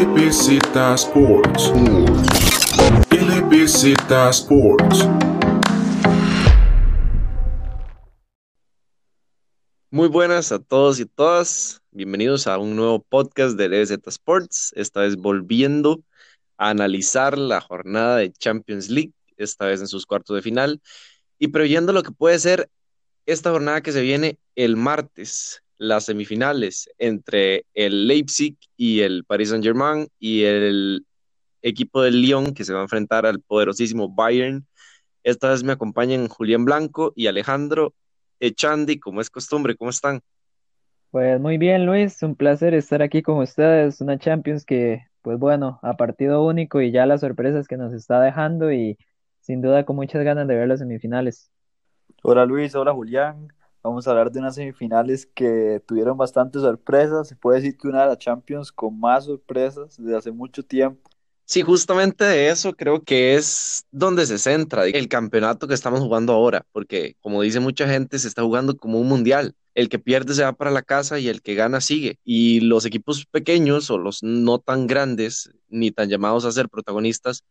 LPZ Sports. Muy buenas a todos y todas, bienvenidos a un nuevo podcast de LPZ Sports, esta vez volviendo a analizar la jornada de Champions League, esta vez en sus cuartos de final, y previendo lo que puede ser esta jornada que se viene el martes, las semifinales entre el Leipzig y el Paris Saint-Germain y el equipo del Lyon que se va a enfrentar al poderosísimo Bayern. Esta vez me acompañan Julián Blanco y Alejandro Echandi, como es costumbre. ¿Cómo están? Pues muy bien, Luis, un placer estar aquí con ustedes, una Champions que, pues bueno, a partido único y ya las sorpresas que nos está dejando y sin duda con muchas ganas de ver las semifinales. Hola Luis, hola Julián. Vamos a hablar de unas semifinales que tuvieron bastantes sorpresas. Se puede decir que una de las Champions con más sorpresas desde hace mucho tiempo. Sí, justamente de eso creo que es donde se centra el campeonato que estamos jugando ahora, porque como dice mucha gente, se está jugando como un mundial. El que pierde se va para la casa y el que gana sigue. Y los equipos pequeños o los no tan grandes, ni tan llamados a ser protagonistas,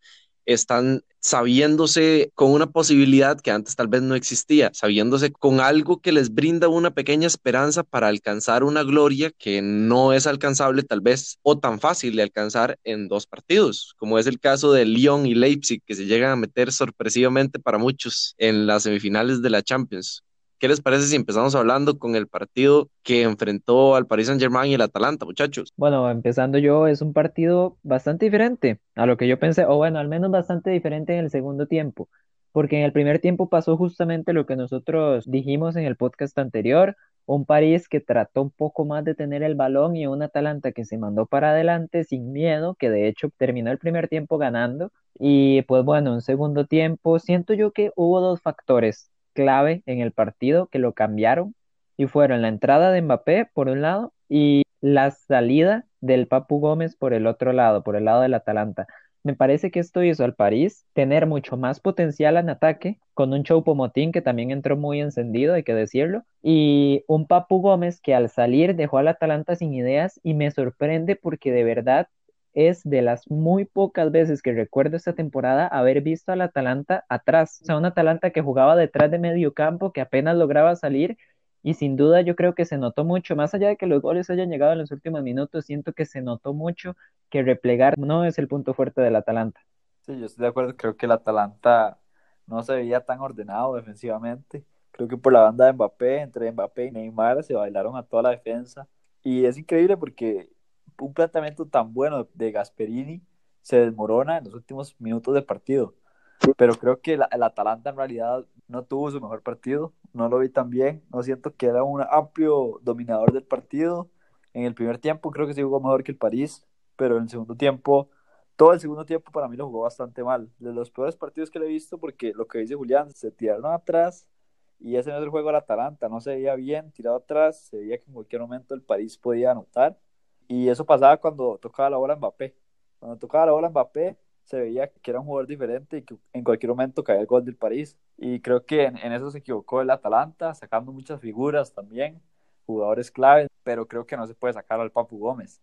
están sabiéndose con una posibilidad que antes tal vez no existía, sabiéndose con algo que les brinda una pequeña esperanza para alcanzar una gloria que no es alcanzable tal vez o tan fácil de alcanzar en dos partidos, como es el caso de Lyon y Leipzig, que se llegan a meter sorpresivamente para muchos en las semifinales de la Champions. ¿Qué les parece si empezamos hablando con el partido que enfrentó al Paris Saint-Germain y el Atalanta, muchachos? Bueno, empezando yo, es un partido bastante diferente a lo que yo pensé, o bueno, al menos bastante diferente en el segundo tiempo, porque en el primer tiempo pasó justamente lo que nosotros dijimos en el podcast anterior, un París que trató un poco más de tener el balón y un Atalanta que se mandó para adelante sin miedo, que de hecho terminó el primer tiempo ganando, y pues bueno, en segundo tiempo siento yo que hubo dos factores clave en el partido que lo cambiaron y fueron la entrada de Mbappé por un lado y la salida del Papu Gómez por el otro lado, por el lado del Atalanta. Me parece que esto hizo al París tener mucho más potencial en ataque con un Choupo-Moting que también entró muy encendido, hay que decirlo, y un Papu Gómez que al salir dejó al Atalanta sin ideas y me sorprende porque de verdad es de las muy pocas veces que recuerdo esta temporada haber visto al Atalanta atrás, o sea, un Atalanta que jugaba detrás de medio campo, que apenas lograba salir, y sin duda yo creo que se notó mucho, más allá de que los goles hayan llegado en los últimos minutos, siento que se notó mucho que replegar no es el punto fuerte del Atalanta. Sí, yo estoy de acuerdo, creo que el Atalanta no se veía tan ordenado defensivamente, creo que por la banda de Mbappé, entre Mbappé y Neymar se bailaron a toda la defensa, y es increíble porque un planteamiento tan bueno de Gasperini se desmorona en los últimos minutos del partido, pero creo que el Atalanta en realidad no tuvo su mejor partido, no lo vi tan bien, no siento que era un amplio dominador del partido. En el primer tiempo creo que sí jugó mejor que el París, pero en el segundo tiempo, todo el segundo tiempo para mí lo jugó bastante mal, de los peores partidos que le he visto, porque lo que dice Julián, se tiraron atrás y ese no es el juego del Atalanta, no se veía bien tirado atrás, se veía que en cualquier momento el París podía anotar. Y eso pasaba cuando tocaba la bola Mbappé. Cuando tocaba la bola Mbappé, se veía que era un jugador diferente y que en cualquier momento caía el gol del París. Y creo que en eso se equivocó el Atalanta, sacando muchas figuras también, jugadores claves, pero creo que no se puede sacar al Papu Gómez.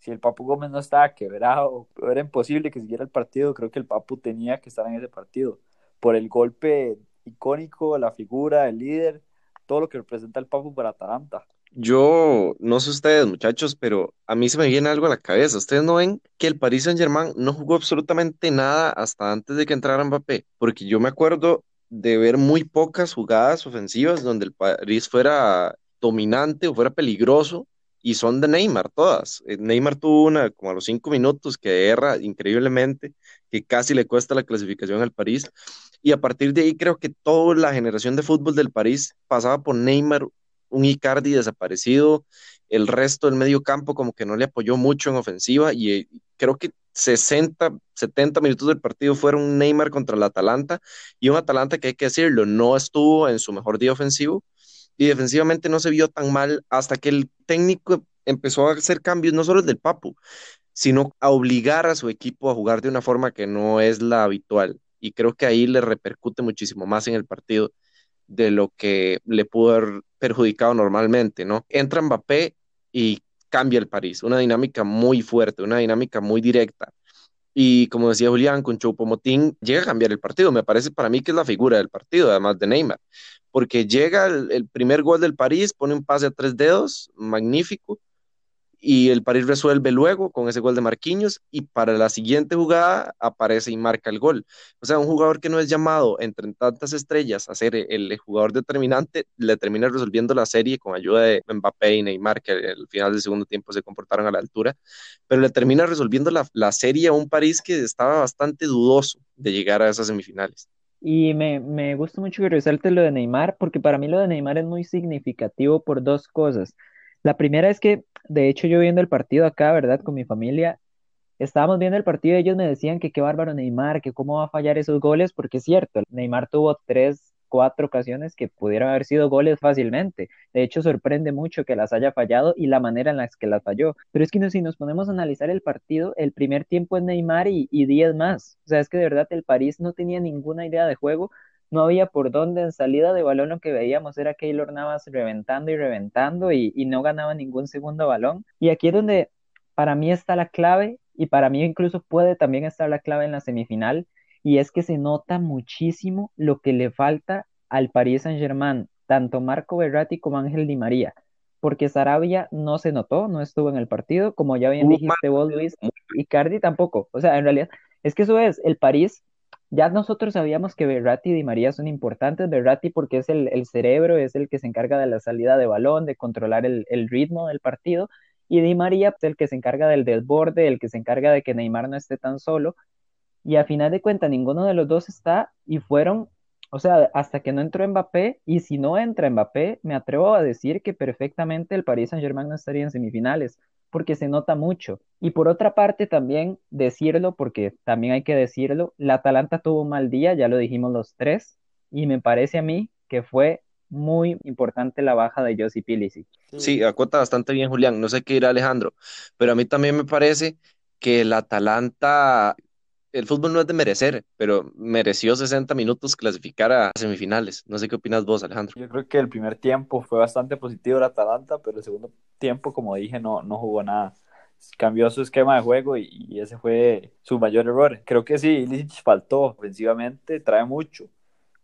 Si el Papu Gómez no estaba quebrado, era imposible que siguiera el partido, creo que el Papu tenía que estar en ese partido. Por el golpe icónico, la figura, el líder, todo lo que representa el Papu para Atalanta. Yo no sé ustedes, muchachos, pero a mí se me viene algo a la cabeza. ¿Ustedes no ven que el Paris Saint-Germain no jugó absolutamente nada hasta antes de que entrara Mbappé? Porque yo me acuerdo de ver muy pocas jugadas ofensivas donde el París fuera dominante o fuera peligroso, y son de Neymar todas. Neymar tuvo una como a los 5 minutos que erra increíblemente, que casi le cuesta la clasificación al París, y a partir de ahí creo que toda la generación de fútbol del París pasaba por Neymar, un Icardi desaparecido, el resto del medio campo como que no le apoyó mucho en ofensiva, y creo que 60, 70 minutos del partido fueron Neymar contra el Atalanta, y un Atalanta que hay que decirlo, no estuvo en su mejor día ofensivo, y defensivamente no se vio tan mal hasta que el técnico empezó a hacer cambios, no solo el del Papu, sino a obligar a su equipo a jugar de una forma que no es la habitual, y creo que ahí le repercute muchísimo más en el partido de lo que le pudo haber perjudicado normalmente, ¿no? Entra Mbappé y cambia el París, una dinámica muy fuerte, una dinámica muy directa. Y como decía Julián, con Choupo-Moting llega a cambiar el partido. Me parece para mí que es la figura del partido, además de Neymar, porque llega el primer gol del París, pone un pase a tres dedos, magnífico, y el París resuelve luego con ese gol de Marquinhos, y para la siguiente jugada aparece y marca el gol. O sea, un jugador que no es llamado entre tantas estrellas a ser el jugador determinante, le termina resolviendo la serie con ayuda de Mbappé y Neymar, que al final del segundo tiempo se comportaron a la altura, pero le termina resolviendo la serie a un París que estaba bastante dudoso de llegar a esas semifinales. Y me gusta mucho que resalte lo de Neymar, porque para mí lo de Neymar es muy significativo por dos cosas. La primera es que, de hecho, yo viendo el partido acá, ¿verdad?, con mi familia, estábamos viendo el partido y ellos me decían que qué bárbaro Neymar, que cómo va a fallar esos goles, porque es cierto, Neymar tuvo 3, 4 ocasiones que pudieron haber sido goles fácilmente. De hecho, sorprende mucho que las haya fallado y la manera en la que las falló. Pero es que si nos ponemos a analizar el partido, el primer tiempo es Neymar y 10 más. O sea, es que de verdad el París no tenía ninguna idea de juego, no había por dónde. En salida de balón lo que veíamos era Keylor Navas reventando y reventando y no ganaba ningún segundo balón. Y aquí es donde para mí está la clave, y para mí incluso puede también estar la clave en la semifinal, y es que se nota muchísimo lo que le falta al Paris Saint-Germain, tanto Marco Verratti como Ángel Di María, porque Sarabia no se notó, no estuvo en el partido, como ya bien dijiste vos, Luis, Icardi tampoco. O sea, en realidad, es que eso es, el París. Ya nosotros sabíamos que Verratti y Di María son importantes. Verratti porque es el cerebro, es el que se encarga de la salida de balón, de controlar el ritmo del partido, y Di María es el que se encarga del desborde, el que se encarga de que Neymar no esté tan solo, y a final de cuentas ninguno de los dos está, y fueron, o sea, hasta que no entró Mbappé, y si no entra Mbappé, me atrevo a decir que perfectamente el Paris Saint-Germain no estaría en semifinales, porque se nota mucho. Y por otra parte también decirlo, porque también hay que decirlo, la Atalanta tuvo un mal día, ya lo dijimos los tres, y me parece a mí que fue muy importante la baja de Josip Ilicic. Sí, acota bastante bien Julián, no sé qué dirá Alejandro, pero a mí también me parece que la Atalanta, el fútbol no es de merecer, pero mereció 60 minutos clasificar a semifinales. No sé qué opinas vos, Alejandro. Yo creo que el primer tiempo fue bastante positivo la Atalanta, pero el segundo tiempo, como dije, no jugó nada. Cambió su esquema de juego y ese fue su mayor error. Creo que sí, Ilicic faltó ofensivamente, trae mucho,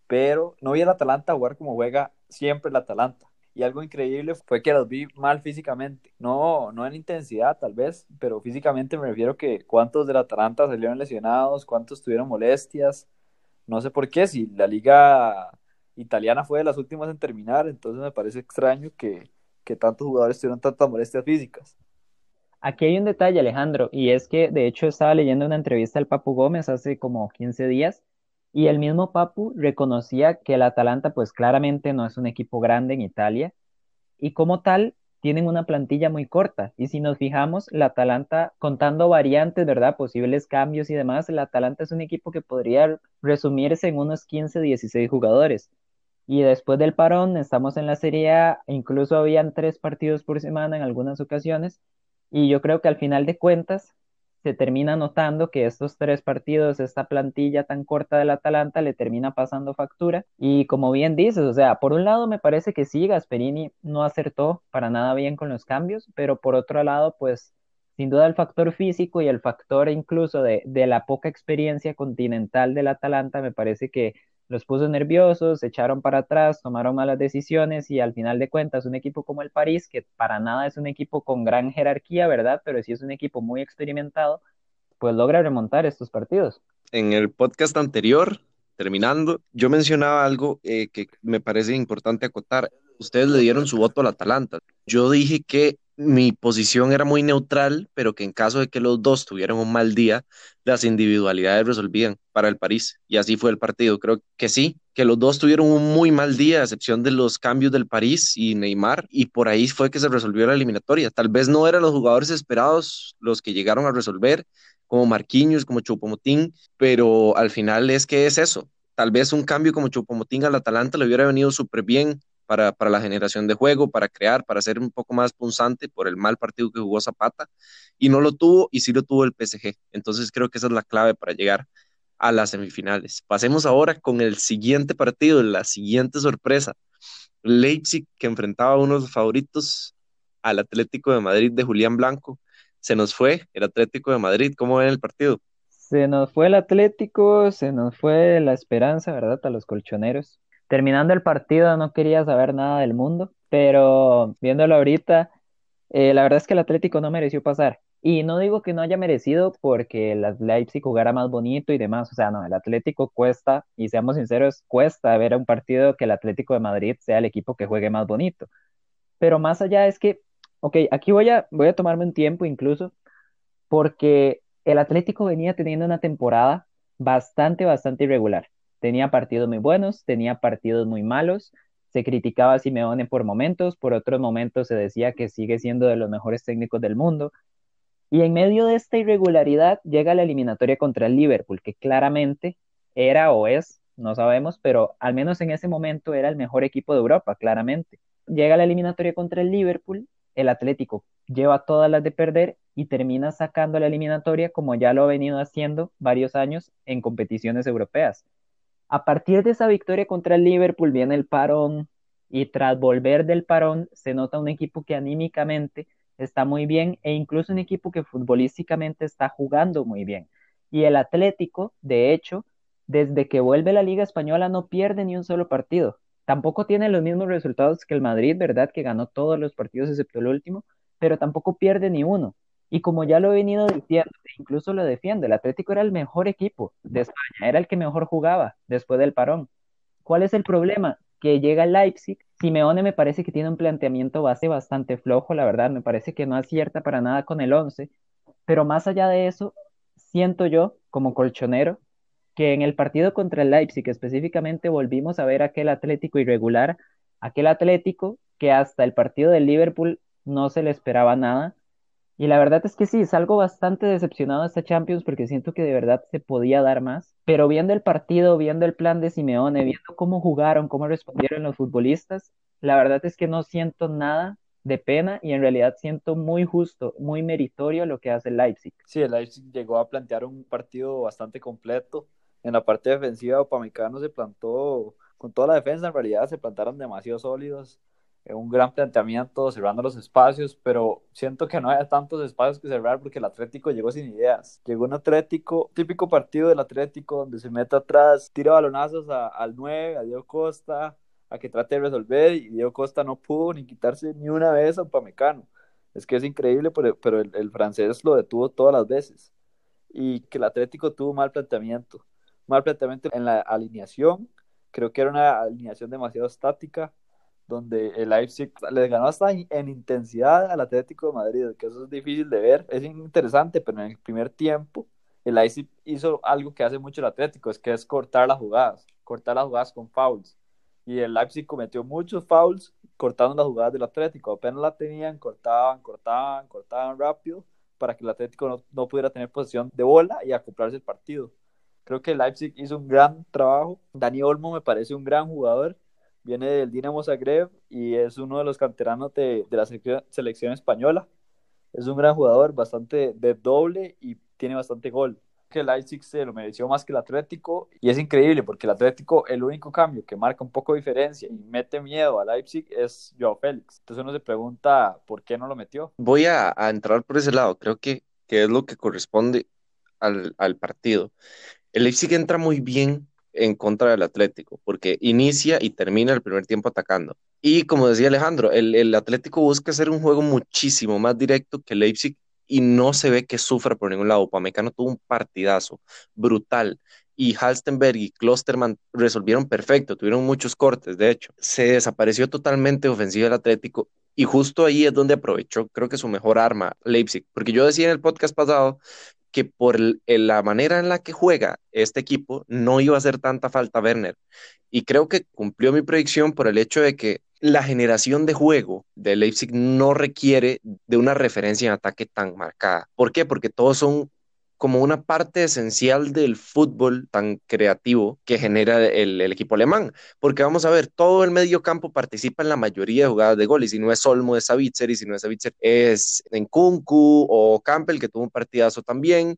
pero no vi a la Atalanta jugar como juega siempre la Atalanta. Y algo increíble fue que los vi mal físicamente, no en intensidad tal vez, pero físicamente me refiero que cuántos de la Atalanta salieron lesionados, cuántos tuvieron molestias, no sé por qué, si la liga italiana fue de las últimas en terminar, entonces me parece extraño que tantos jugadores tuvieron tantas molestias físicas. Aquí hay un detalle, Alejandro, y es que de hecho estaba leyendo una entrevista al Papu Gómez hace como 15 días, y el mismo Papu reconocía que el Atalanta pues claramente no es un equipo grande en Italia y como tal tienen una plantilla muy corta, y si nos fijamos la Atalanta contando variantes, ¿verdad?, posibles cambios y demás, la Atalanta es un equipo que podría resumirse en unos 15-16 jugadores, y después del parón estamos en la Serie A, incluso habían 3 partidos por semana en algunas ocasiones, y yo creo que al final de cuentas se termina notando que estos 3 partidos, esta plantilla tan corta del Atalanta le termina pasando factura. Y como bien dices, o sea, por un lado me parece que sí, Gasperini no acertó para nada bien con los cambios, pero por otro lado, pues sin duda el factor físico y el factor incluso de la poca experiencia continental del Atalanta me parece que los puso nerviosos, se echaron para atrás, tomaron malas decisiones, y al final de cuentas un equipo como el París, que para nada es un equipo con gran jerarquía, ¿verdad?, pero sí es un equipo muy experimentado, pues logra remontar estos partidos. En el podcast anterior, terminando, yo mencionaba algo que me parece importante acotar. Ustedes le dieron su voto al Atalanta. Yo dije que mi posición era muy neutral, pero que en caso de que los dos tuvieran un mal día, las individualidades resolvían para el París, y así fue el partido. Creo que sí, que los dos tuvieron un muy mal día, a excepción de los cambios del París y Neymar, y por ahí fue que se resolvió la eliminatoria. Tal vez no eran los jugadores esperados los que llegaron a resolver, como Marquinhos, como Choupo-Moting, pero al final es que es eso. Tal vez un cambio como Choupo-Moting al Atalanta le hubiera venido súper bien para la generación de juego, para crear, para ser un poco más punzante por el mal partido que jugó Zapata, y no lo tuvo, y sí lo tuvo el PSG. Entonces creo que esa es la clave para llegar a las semifinales. Pasemos ahora con el siguiente partido, la siguiente sorpresa. Leipzig, que enfrentaba a uno de los favoritos, al Atlético de Madrid de Julián Blanco. Se nos fue el Atlético de Madrid. ¿Cómo ven el partido? Se nos fue el Atlético, se nos fue la esperanza, ¿verdad? A los colchoneros. Terminando el partido no quería saber nada del mundo, pero viéndolo ahorita, la verdad es que el Atlético no mereció pasar. Y no digo que no haya merecido porque el Leipzig jugara más bonito y demás. O sea, no, el Atlético cuesta, y seamos sinceros, cuesta ver un partido que el Atlético de Madrid sea el equipo que juegue más bonito. Pero más allá es que, ok, aquí voy a tomarme un tiempo incluso, porque el Atlético venía teniendo una temporada bastante irregular. Tenía partidos muy buenos, tenía partidos muy malos. Se criticaba a Simeone por momentos, por otros momentos se decía que sigue siendo de los mejores técnicos del mundo. Y en medio de esta irregularidad llega la eliminatoria contra el Liverpool, que claramente era o es, no sabemos, pero al menos en ese momento era el mejor equipo de Europa, claramente. Llega la eliminatoria contra el Liverpool, el Atlético lleva todas las de perder y termina sacando la eliminatoria como ya lo ha venido haciendo varios años en competiciones europeas. A partir de esa victoria contra el Liverpool viene el parón, y tras volver del parón se nota un equipo que anímicamente está muy bien, e incluso un equipo que futbolísticamente está jugando muy bien. Y el Atlético, de hecho, desde que vuelve la Liga Española no pierde ni un solo partido. Tampoco tiene los mismos resultados que el Madrid, ¿verdad? Que ganó todos los partidos excepto el último, pero tampoco pierde ni uno. Y como ya lo he venido diciendo, incluso lo defiendo, el Atlético era el mejor equipo de España, era el que mejor jugaba después del parón. ¿Cuál es el problema? Que llega Leipzig. Simeone me parece que tiene un planteamiento base bastante flojo, la verdad, me parece que no acierta para nada con el 11, pero más allá de eso, siento yo, como colchonero, que en el partido contra el Leipzig específicamente volvimos a ver aquel Atlético irregular, aquel Atlético que hasta el partido del Liverpool no se le esperaba nada, y la verdad es que sí, salgo bastante decepcionado de esta Champions porque siento que de verdad se podía dar más. Pero viendo el partido, viendo el plan de Simeone, viendo cómo jugaron, cómo respondieron los futbolistas, la verdad es que no siento nada de pena y en realidad siento muy justo, muy meritorio lo que hace el Leipzig. Sí, el Leipzig llegó a plantear un partido bastante completo. En la parte defensiva, Upamecano se plantó con toda la defensa, en realidad se plantaron demasiado sólidos. Un gran planteamiento, cerrando los espacios, pero siento que no había tantos espacios que cerrar porque el Atlético llegó sin ideas. Llegó un Atlético, típico partido del Atlético, donde se mete atrás, tira balonazos al 9, a Diego Costa, a que trate de resolver, y Diego Costa no pudo ni quitarse ni una vez a Upamecano. Es que es increíble, pero el francés lo detuvo todas las veces. Y que el Atlético tuvo mal planteamiento en la alineación. Creo que era una alineación demasiado estática, donde el Leipzig les ganó hasta en intensidad al Atlético de Madrid, que eso es difícil de ver, es interesante, pero en el primer tiempo el Leipzig hizo algo que hace mucho el Atlético, es que es cortar las jugadas con fouls, y el Leipzig cometió muchos fouls cortando las jugadas del Atlético, apenas la tenían, cortaban rápido, para que el Atlético no pudiera tener posesión de bola y acoplarse el partido. Creo que el Leipzig hizo un gran trabajo. Dani Olmo me parece un gran jugador, viene del Dinamo Zagreb y es uno de los canteranos de la selección española. Es un gran jugador, bastante de doble y tiene bastante gol. Que el Leipzig se lo mereció más que el Atlético y es increíble porque el Atlético, el único cambio que marca un poco de diferencia y mete miedo a Leipzig es Joao Félix. Entonces uno se pregunta por qué no lo metió. Voy a entrar por ese lado, creo que es lo que corresponde al partido. El Leipzig entra muy bien en contra del Atlético, porque inicia y termina el primer tiempo atacando. Y como decía Alejandro, el Atlético busca hacer un juego muchísimo más directo que Leipzig y no se ve que sufra por ningún lado. Upamecano tuvo un partidazo brutal y Halstenberg y Klosterman resolvieron perfecto, tuvieron muchos cortes, de hecho. Se desapareció totalmente ofensivo el Atlético y justo ahí es donde aprovechó, creo que su mejor arma, Leipzig, porque yo decía en el podcast pasado que por la manera en la que juega este equipo no iba a hacer tanta falta Werner, y creo que cumplió mi predicción por el hecho de que la generación de juego de Leipzig no requiere de una referencia en ataque tan marcada. ¿Por qué? Porque todos son como una parte esencial del fútbol tan creativo que genera el equipo alemán, porque vamos a ver, todo el medio campo participa en la mayoría de jugadas de gol, y si no es Olmo es Sabitzer, y si no es Sabitzer es Nkunku o Campbell, que tuvo un partidazo también,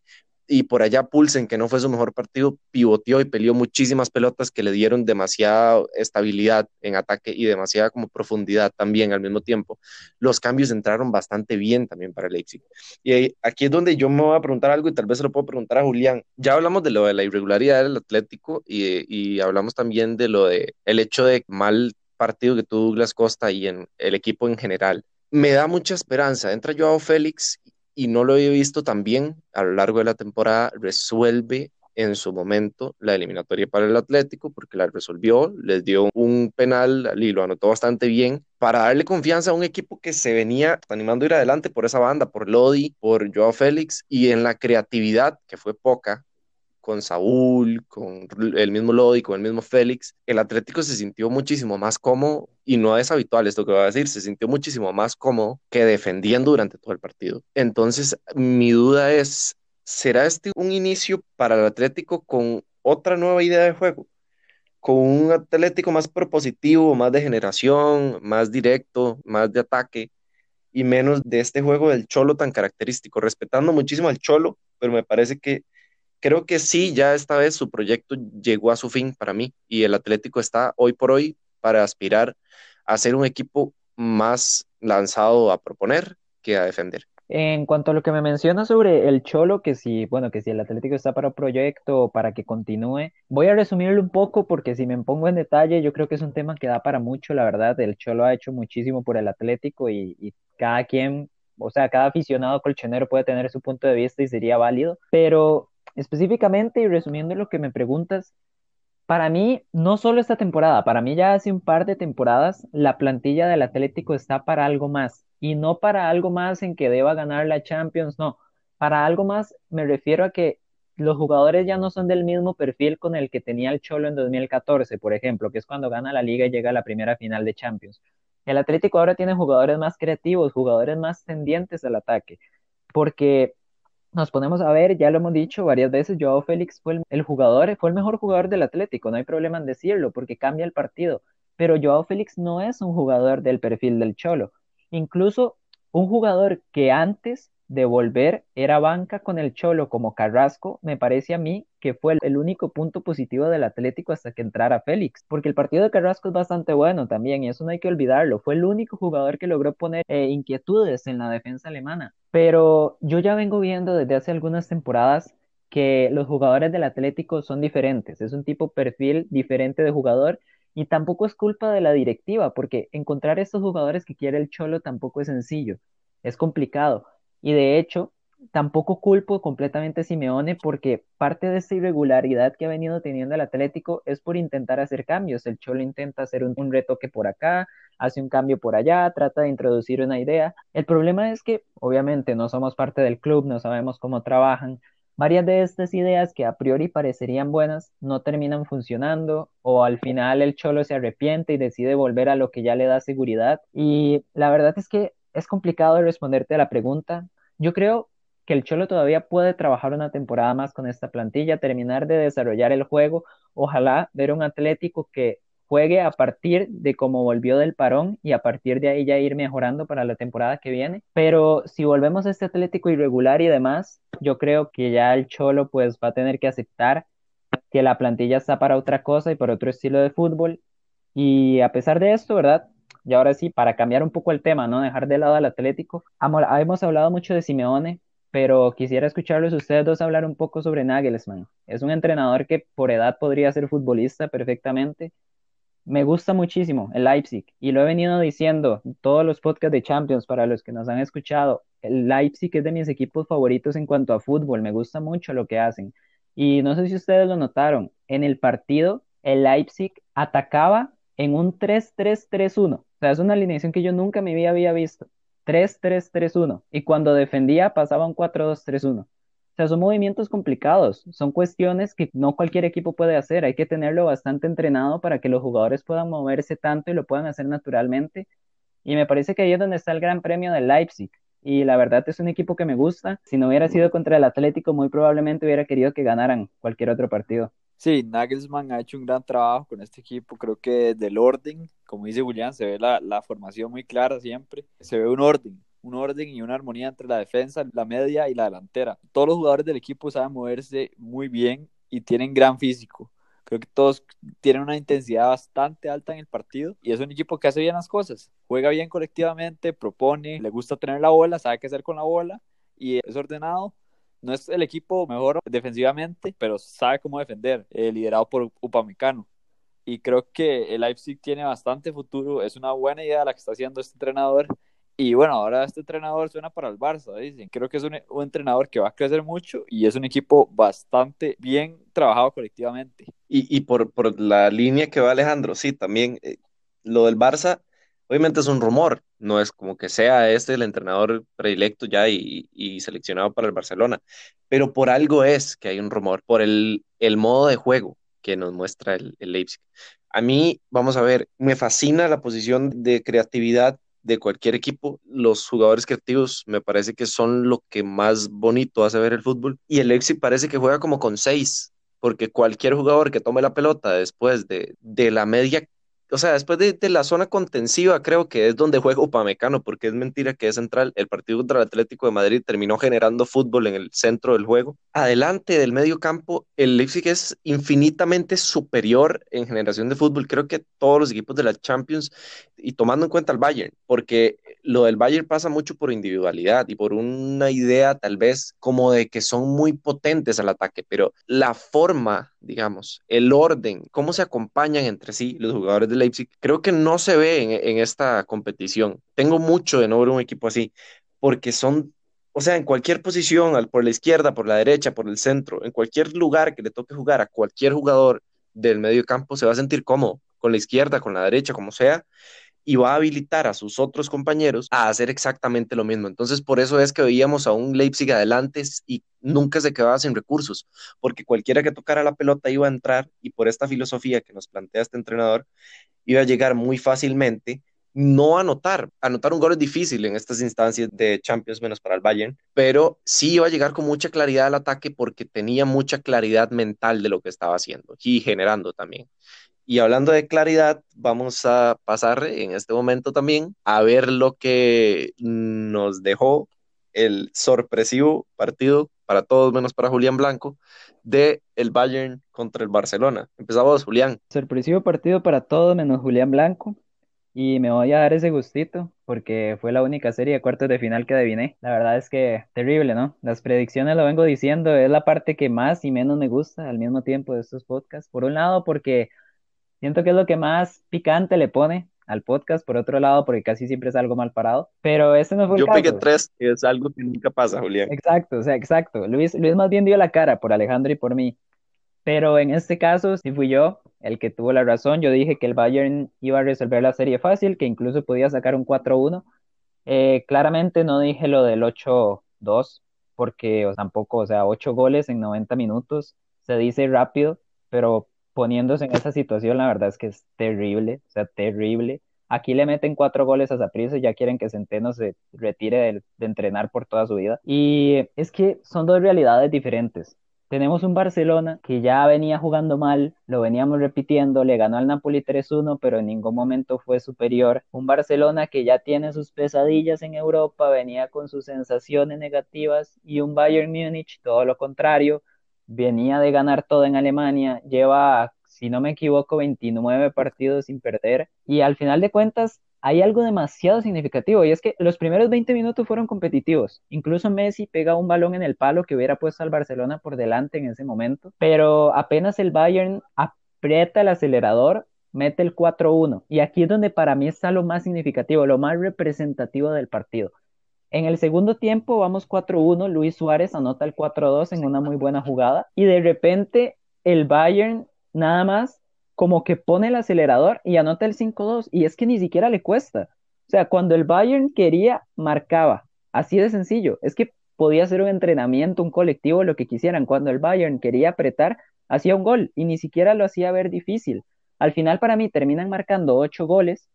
y por allá Poulsen, que no fue su mejor partido, pivoteó y peleó muchísimas pelotas que le dieron demasiada estabilidad en ataque y demasiada como profundidad también al mismo tiempo. Los cambios entraron bastante bien también para Leipzig. Y aquí es donde yo me voy a preguntar algo y tal vez se lo puedo preguntar a Julián. Ya hablamos de lo de la irregularidad del Atlético y hablamos también de lo de el hecho de mal partido que tuvo Douglas Costa y en el equipo en general. Me da mucha esperanza. Entra Joao Félix y no lo he visto tan bien a lo largo de la temporada. Resuelve en su momento la eliminatoria para el Atlético, porque la resolvió, les dio un penal y lo anotó bastante bien, para darle confianza a un equipo que se venía animando a ir adelante por esa banda, por Lodi, por Joao Félix, y en la creatividad, que fue poca, con Saúl, con el mismo Lodi, con el mismo Félix, el Atlético se sintió muchísimo más cómodo, y no es habitual esto que voy a decir, se sintió muchísimo más cómodo que defendiendo durante todo el partido. Entonces, mi duda es, ¿será este un inicio para el Atlético con otra nueva idea de juego? Con un Atlético más propositivo, más de generación, más directo, más de ataque, y menos de este juego del Cholo tan característico, respetando muchísimo al Cholo, pero me parece que creo que sí, ya esta vez su proyecto llegó a su fin para mí, y el Atlético está hoy por hoy para aspirar a ser un equipo más lanzado a proponer que a defender. En cuanto a lo que me mencionas sobre el Cholo, que si el Atlético está para un proyecto, para que continúe, voy a resumirlo un poco porque si me pongo en detalle, yo creo que es un tema que da para mucho, la verdad. El Cholo ha hecho muchísimo por el Atlético y cada quien, o sea, cada aficionado colchonero puede tener su punto de vista y sería válido, pero específicamente y resumiendo lo que me preguntas, para mí, no solo esta temporada, para mí ya hace un par de temporadas la plantilla del Atlético está para algo más, y no para algo más en que deba ganar la Champions, no, para algo más me refiero a que los jugadores ya no son del mismo perfil con el que tenía el Cholo en 2014, por ejemplo, que es cuando gana la Liga y llega a la primera final de Champions. El Atlético ahora tiene jugadores más creativos, jugadores más tendientes al ataque, porque nos ponemos a ver, ya lo hemos dicho varias veces, Joao Félix fue el mejor jugador del Atlético, no hay problema en decirlo, porque cambia el partido, pero Joao Félix no es un jugador del perfil del Cholo, incluso un jugador que antes de volver era banca con el Cholo como Carrasco, me parece a mí que fue el único punto positivo del Atlético hasta que entrara Félix, porque el partido de Carrasco es bastante bueno también, y eso no hay que olvidarlo, fue el único jugador que logró poner inquietudes en la defensa alemana, pero yo ya vengo viendo desde hace algunas temporadas que los jugadores del Atlético son diferentes, es un tipo perfil diferente de jugador, y tampoco es culpa de la directiva, porque encontrar estos jugadores que quiere el Cholo tampoco es sencillo, es complicado. Y de hecho, tampoco culpo completamente a Simeone porque parte de esa irregularidad que ha venido teniendo el Atlético es por intentar hacer cambios. El Cholo intenta hacer un retoque por acá, hace un cambio por allá, trata de introducir una idea. El problema es que, obviamente, no somos parte del club, no sabemos cómo trabajan. Varias de estas ideas que a priori parecerían buenas no terminan funcionando o al final el Cholo se arrepiente y decide volver a lo que ya le da seguridad. Y la verdad es que es complicado responderte a la pregunta. Yo creo que el Cholo todavía puede trabajar una temporada más con esta plantilla, terminar de desarrollar el juego, ojalá ver un Atlético que juegue a partir de cómo volvió del parón y a partir de ahí ya ir mejorando para la temporada que viene, pero si volvemos a este Atlético irregular y demás, yo creo que ya el Cholo pues va a tener que aceptar que la plantilla está para otra cosa y para otro estilo de fútbol, y a pesar de esto, ¿verdad? Y ahora sí, para cambiar un poco el tema, no dejar de lado al Atlético, hemos hablado mucho de Simeone, pero quisiera escucharlos ustedes dos hablar un poco sobre Nagelsmann. Es un entrenador que por edad podría ser futbolista perfectamente. Me gusta muchísimo el Leipzig, y lo he venido diciendo todos los podcasts de Champions para los que nos han escuchado. El Leipzig es de mis equipos favoritos en cuanto a fútbol, me gusta mucho lo que hacen. Y no sé si ustedes lo notaron, en el partido el Leipzig atacaba en un 3-3-3-1. O sea, es una alineación que yo nunca en mi vida había visto. 3-3-3-1. Y cuando defendía pasaba un 4-2-3-1. O sea, son movimientos complicados. Son cuestiones que no cualquier equipo puede hacer. Hay que tenerlo bastante entrenado para que los jugadores puedan moverse tanto y lo puedan hacer naturalmente. Y me parece que ahí es donde está el gran premio del Leipzig. Y la verdad es un equipo que me gusta. Si no hubiera sido contra el Atlético, muy probablemente hubiera querido que ganaran cualquier otro partido. Sí, Nagelsmann ha hecho un gran trabajo con este equipo, creo que del orden, como dice Julián, se ve la formación muy clara siempre, se ve un orden, un orden y una armonía entre la defensa, la media y la delantera. Todos los jugadores del equipo saben moverse muy bien y tienen gran físico. Creo que todos tienen una intensidad bastante alta en el partido y es un equipo que hace bien las cosas. Juega bien colectivamente, propone, le gusta tener la bola, sabe qué hacer con la bola y es ordenado. No es el equipo mejor defensivamente, pero sabe cómo defender, liderado por Upamecano. Y creo que el Leipzig tiene bastante futuro, es una buena idea la que está haciendo este entrenador. Y bueno, ahora este entrenador suena para el Barça, dicen. Creo que es un entrenador que va a crecer mucho y es un equipo bastante bien trabajado colectivamente. Y por la línea que va Alejandro, sí, también lo del Barça, obviamente es un rumor, no es como que sea este el entrenador predilecto ya y seleccionado para el Barcelona, pero por algo es que hay un rumor, por el modo de juego que nos muestra el Leipzig. A mí, vamos a ver, me fascina la posición de creatividad de cualquier equipo. Los jugadores creativos me parece que son lo que más bonito hace ver el fútbol, y el Leipzig parece que juega como con 6, porque cualquier jugador que tome la pelota después de la media, o sea, después de la zona contensiva, creo que es donde juega Upamecano, porque es mentira que es central. El partido contra el Atlético de Madrid terminó generando fútbol en el centro del juego. Adelante del medio campo, el Leipzig es infinitamente superior en generación de fútbol, creo que todos los equipos de la Champions, y tomando en cuenta al Bayern, porque lo del Bayern pasa mucho por individualidad y por una idea tal vez como de que son muy potentes al ataque, pero la forma, digamos, el orden, cómo se acompañan entre sí los jugadores de Leipzig, creo que no se ve en esta competición. Tengo mucho de no ver un equipo así, porque son, o sea, en cualquier posición, por la izquierda, por la derecha, por el centro, en cualquier lugar que le toque jugar a cualquier jugador del medio campo, se va a sentir cómodo, con la izquierda, con la derecha, como sea, y va a habilitar a sus otros compañeros a hacer exactamente lo mismo. Entonces, por eso es que veíamos a un Leipzig adelante y nunca se quedaba sin recursos, porque cualquiera que tocara la pelota iba a entrar, y por esta filosofía que nos plantea este entrenador, iba a llegar muy fácilmente, no anotar. Anotar un gol es difícil en estas instancias de Champions, menos para el Bayern, pero sí iba a llegar con mucha claridad al ataque porque tenía mucha claridad mental de lo que estaba haciendo y generando también. Y hablando de claridad, vamos a pasar en este momento también a ver lo que nos dejó el sorpresivo partido, para todos menos para Julián Blanco, de el Bayern contra el Barcelona. Empezamos, Julián. Sorpresivo partido para todos menos Julián Blanco, y me voy a dar ese gustito porque fue la única serie de cuartos de final que adiviné. La verdad es que terrible, ¿no? Las predicciones, lo vengo diciendo, es la parte que más y menos me gusta al mismo tiempo de estos podcasts. Por un lado, porque siento que es lo que más picante le pone al podcast, por otro lado, porque casi siempre es algo mal parado, pero ese no fue el caso. Yo pegué 3, que es algo que nunca pasa, Julián. Exacto, o sea, exacto. Luis más bien dio la cara por Alejandro y por mí, pero en este caso sí fui yo el que tuvo la razón. Yo dije que el Bayern iba a resolver la serie fácil, que incluso podía sacar un 4-1. Claramente no dije lo del 8-2, porque tampoco, o sea, 8 goles en 90 minutos, se dice rápido, pero poniéndose en esa situación, la verdad es que es terrible, o sea, terrible. Aquí le meten 4 goles a Saprissa y ya quieren que Centeno se retire de entrenar por toda su vida. Y es que son dos realidades diferentes. Tenemos un Barcelona que ya venía jugando mal, lo veníamos repitiendo, le ganó al Napoli 3-1, pero en ningún momento fue superior. Un Barcelona que ya tiene sus pesadillas en Europa, venía con sus sensaciones negativas, y un Bayern Múnich, todo lo contrario. Venía de ganar todo en Alemania, lleva, si no me equivoco, 29 partidos sin perder, y al final de cuentas hay algo demasiado significativo, y es que los primeros 20 minutos fueron competitivos. Incluso Messi pega un balón en el palo que hubiera puesto al Barcelona por delante en ese momento, pero apenas el Bayern aprieta el acelerador, mete el 4-1, y aquí es donde para mí está lo más significativo, lo más representativo del partido. En el segundo tiempo vamos 4-1, Luis Suárez anota el 4-2 en una muy buena jugada, y de repente el Bayern nada más como que pone el acelerador y anota el 5-2, y es que ni siquiera le cuesta. O sea, cuando el Bayern quería, marcaba, así de sencillo. Es que podía hacer un entrenamiento, un colectivo, lo que quisieran. Cuando el Bayern quería apretar, hacía un gol, y ni siquiera lo hacía ver difícil. Al final para mí terminan marcando 8 goles,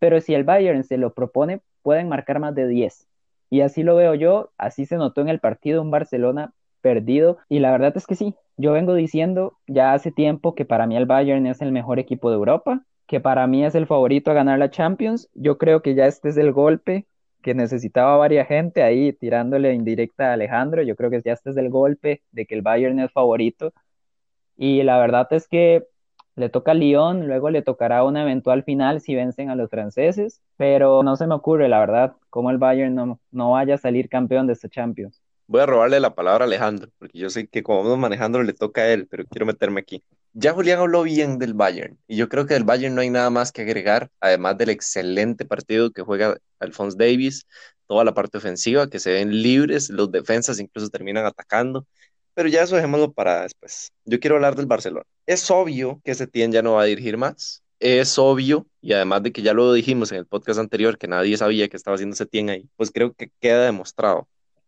pero si el Bayern se lo propone, pueden marcar más de 10. Y así lo veo yo, así se notó en el partido, un Barcelona perdido. Y la verdad es que sí, yo vengo diciendo ya hace tiempo que para mí el Bayern es el mejor equipo de Europa, que para mí es el favorito a ganar la Champions. Yo creo que ya este es el golpe que necesitaba varias gente ahí tirándole indirecta a Alejandro. Yo creo que ya este es el golpe de que el Bayern es favorito. Y la verdad es que le toca a Lyon, luego le tocará una eventual final si vencen a los franceses, pero no se me ocurre, la verdad, cómo el Bayern no vaya a salir campeón de este Champions. Voy a robarle la palabra a Alejandro, porque yo sé que como vamos manejando le toca a él, pero quiero meterme aquí. Ya Julián habló bien del Bayern, y yo creo que del Bayern no hay nada más que agregar, además del excelente partido que juega Alphonso Davies, toda la parte ofensiva, que se ven libres, los defensas incluso terminan atacando, pero ya eso dejémoslo para después. Yo quiero hablar del Barcelona. Es obvio que Setién ya no va a dirigir más, es obvio, y además de que ya lo dijimos en el podcast anterior, que nadie sabía que estaba haciendo Setién ahí, pues creo que queda demostrado.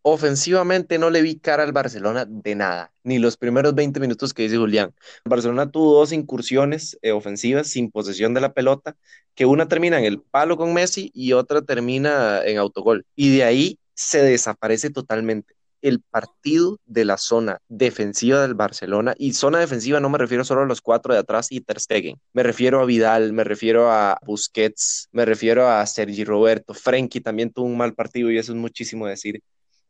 Ofensivamente no le vi cara al Barcelona de nada, ni los primeros 20 minutos que dice Julián. Barcelona tuvo dos incursiones ofensivas sin posesión de la pelota, que una termina en el palo con Messi y otra termina en autogol. Y de ahí se desaparece totalmente. El partido de la zona defensiva del Barcelona, y zona defensiva no me refiero solo a los cuatro de atrás y Ter Stegen, me refiero a Vidal, me refiero a Busquets, me refiero a Sergi Roberto, Frenkie también tuvo un mal partido y eso es muchísimo decir.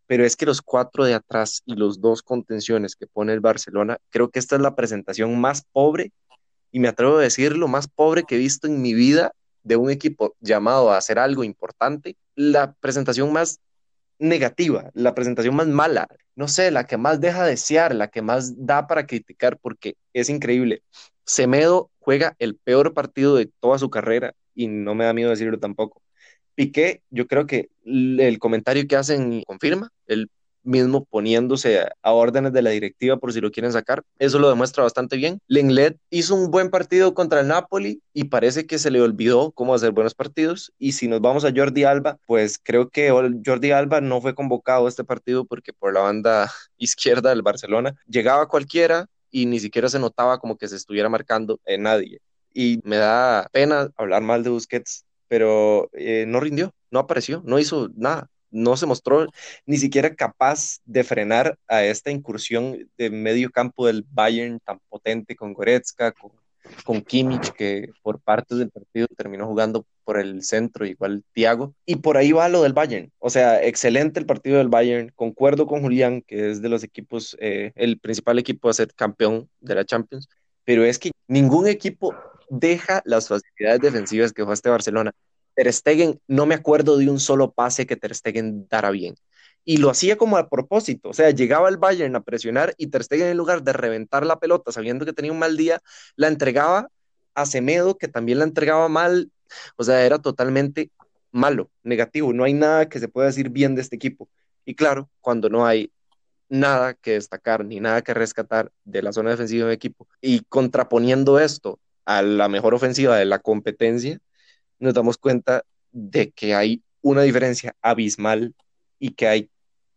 Pero es que los cuatro de atrás y los dos contenciones que pone el Barcelona, creo que esta es la presentación más pobre, y me atrevo a decirlo, más pobre que he visto en mi vida de un equipo llamado a hacer algo importante, la presentación más negativa, la presentación más mala, no sé, la que más deja desear, la que más da para criticar, porque es increíble. Semedo juega el peor partido de toda su carrera, y no me da miedo decirlo tampoco. Piqué, yo creo que el comentario que hacen confirma, él mismo poniéndose a órdenes de la directiva por si lo quieren sacar, eso lo demuestra bastante bien. Lenglet hizo un buen partido contra el Napoli y parece que se le olvidó cómo hacer buenos partidos, y si nos vamos a Jordi Alba, pues creo que Jordi Alba no fue convocado a este partido porque por la banda izquierda del Barcelona llegaba cualquiera y ni siquiera se notaba como que se estuviera marcando en nadie, y me da pena hablar mal de Busquets, pero no rindió, no apareció, no hizo nada, no se mostró ni siquiera capaz de frenar a esta incursión de medio campo del Bayern tan potente con Goretzka, con Kimmich, que por partes del partido terminó jugando por el centro, igual Thiago, y por ahí va lo del Bayern. O sea, excelente el partido del Bayern, concuerdo con Julián, que es de los equipos, el principal equipo a ser campeón de la Champions, pero es que ningún equipo deja las facilidades defensivas que fue este Barcelona. Ter Stegen, no me acuerdo de un solo pase que Ter Stegen dara bien, y lo hacía como a propósito, o sea, llegaba el Bayern a presionar y Ter Stegen, en lugar de reventar la pelota sabiendo que tenía un mal día, la entregaba a Semedo, que también la entregaba mal. O sea, era totalmente malo, negativo, no hay nada que se pueda decir bien de este equipo, y claro, cuando no hay nada que destacar ni nada que rescatar de la zona defensiva del equipo, y contraponiendo esto a la mejor ofensiva de la competencia, nos damos cuenta de que hay una diferencia abismal y que hay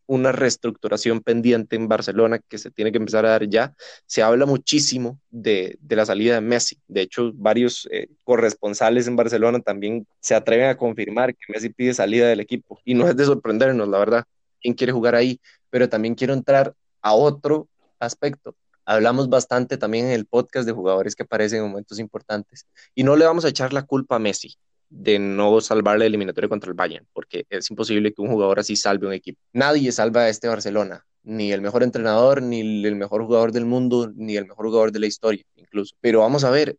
una reestructuración pendiente en Barcelona que se tiene que empezar a dar ya. Se habla muchísimo de la salida de Messi. De hecho, varios corresponsales en Barcelona también se atreven a confirmar que Messi pide salida del equipo. Y no es de sorprendernos, la verdad. ¿Quién quiere jugar ahí? Pero también quiero entrar a otro aspecto. Hablamos bastante también en el podcast de jugadores que aparecen en momentos importantes. Y no le vamos a echar la culpa a Messi de no salvar la eliminatoria contra el Bayern, porque es imposible que un jugador así salve un equipo. Nadie salva a este Barcelona, ni el mejor entrenador, ni el mejor jugador del mundo, ni el mejor jugador de la historia incluso. Pero vamos a ver,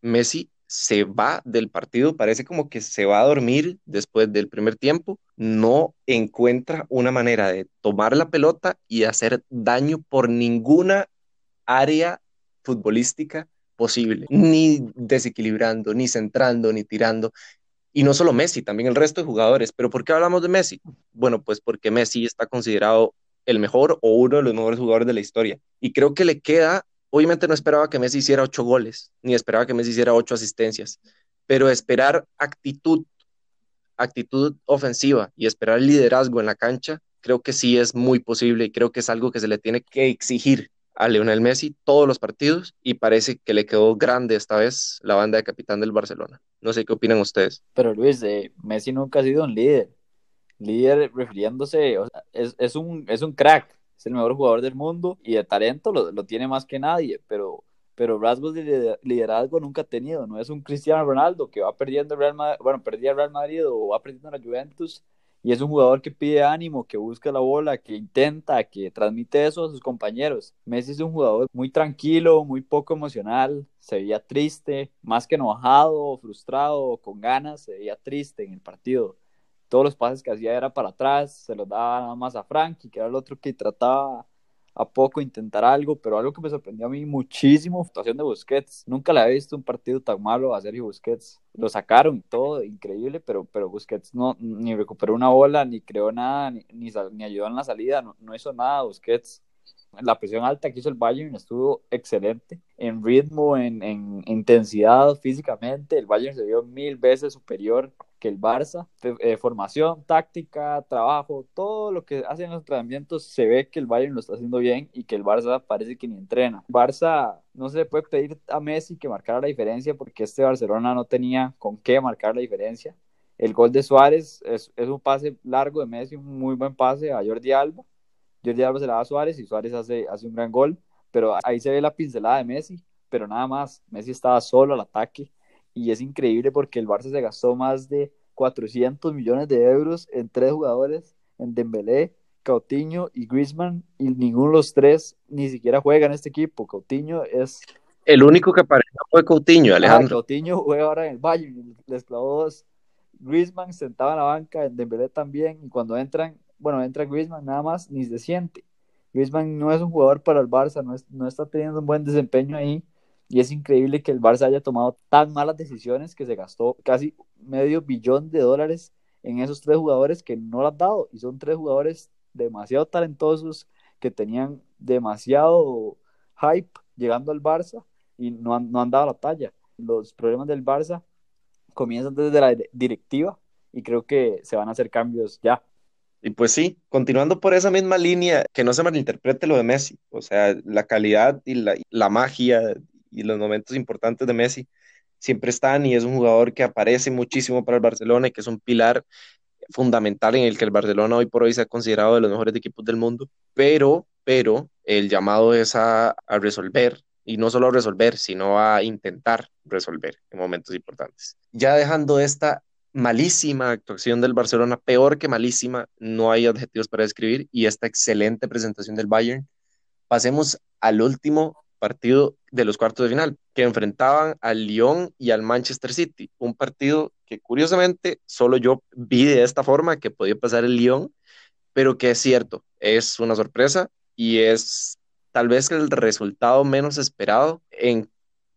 Messi se va del partido, parece como que se va a dormir después del primer tiempo, no encuentra una manera de tomar la pelota y hacer daño por ninguna área futbolística posible, ni desequilibrando, ni centrando, ni tirando. Y no solo Messi, también el resto de jugadores. ¿Pero por qué hablamos de Messi? Bueno, pues porque Messi está considerado el mejor o uno de los mejores jugadores de la historia, y creo que le queda. Obviamente no esperaba que Messi hiciera 8 goles, ni esperaba que Messi hiciera 8 asistencias, pero esperar actitud ofensiva y esperar liderazgo en la cancha, creo que sí es muy posible, y creo que es algo que se le tiene que exigir a Lionel Messi todos los partidos, y parece que le quedó grande esta vez la banda de capitán del Barcelona. No sé qué opinan ustedes. Pero Luis, Messi nunca ha sido un líder refiriéndose, o sea, es un crack, es el mejor jugador del mundo y de talento lo tiene más que nadie, pero rasgos de liderazgo nunca ha tenido. No es un Cristiano Ronaldo que va perdiendo el Real Madrid, o va perdiendo la Juventus y es un jugador que pide ánimo, que busca la bola, que intenta, que transmite eso a sus compañeros. Messi es un jugador muy tranquilo, muy poco emocional, se veía triste, más que enojado, frustrado, con ganas, se veía triste en el partido. Todos los pases que hacía era para atrás, se los daba nada más a Frankie, que era el otro que trataba a poco intentar algo, pero algo que me sorprendió a mí muchísimo, actuación de Busquets. Nunca le había visto un partido tan malo a Sergio Busquets. Lo sacaron todo, increíble, pero Busquets no, ni recuperó una bola, ni creó nada, ni ayudó en la salida, no hizo nada Busquets. La presión alta que hizo el Bayern estuvo excelente, en ritmo, en intensidad físicamente, el Bayern se vio 1000 veces superior que el Barça. Formación, táctica, trabajo, todo lo que hacen los entrenamientos se ve que el Bayern lo está haciendo bien y que el Barça parece que ni entrena. Barça, no se le puede pedir a Messi que marcara la diferencia porque este Barcelona no tenía con qué marcar la diferencia. El gol de Suárez es un pase largo de Messi, un muy buen pase a Jordi Alba. Jordi Alba se la da a Suárez y Suárez hace un gran gol, pero ahí se ve la pincelada de Messi, pero nada más. Messi estaba solo al ataque. Y es increíble porque el Barça se gastó más de 400 millones de euros en 3 jugadores, en Dembélé, Coutinho y Griezmann, y ninguno de los 3 ni siquiera juega en este equipo. Coutinho es... El único que apareció fue Coutinho, Alejandro. Coutinho juega ahora en el Bayern, les clavó 2. Griezmann sentado en la banca, en Dembélé también, y cuando entra Griezmann nada más, ni se siente. Griezmann no es un jugador para el Barça, no está teniendo un buen desempeño ahí. Y es increíble que el Barça haya tomado tan malas decisiones que se gastó casi $500 millones en esos 3 jugadores que no lo han dado. Y son 3 jugadores demasiado talentosos que tenían demasiado hype llegando al Barça y no han dado la talla. Los problemas del Barça comienzan desde la directiva y creo que se van a hacer cambios ya. Y pues sí, continuando por esa misma línea, que no se malinterprete lo de Messi. O sea, la calidad y la magia y los momentos importantes de Messi siempre están, y es un jugador que aparece muchísimo para el Barcelona y que es un pilar fundamental en el que el Barcelona hoy por hoy se ha considerado de los mejores equipos del mundo, pero el llamado es a resolver, y no solo a resolver, sino a intentar resolver en momentos importantes. Ya dejando esta malísima actuación del Barcelona, peor que malísima, no hay adjetivos para describir, y esta excelente presentación del Bayern, pasemos al último partido de los cuartos de final, que enfrentaban al Lyon y al Manchester City, un partido que curiosamente solo yo vi de esta forma, que podía pasar el Lyon, pero que es cierto, es una sorpresa y es tal vez el resultado menos esperado en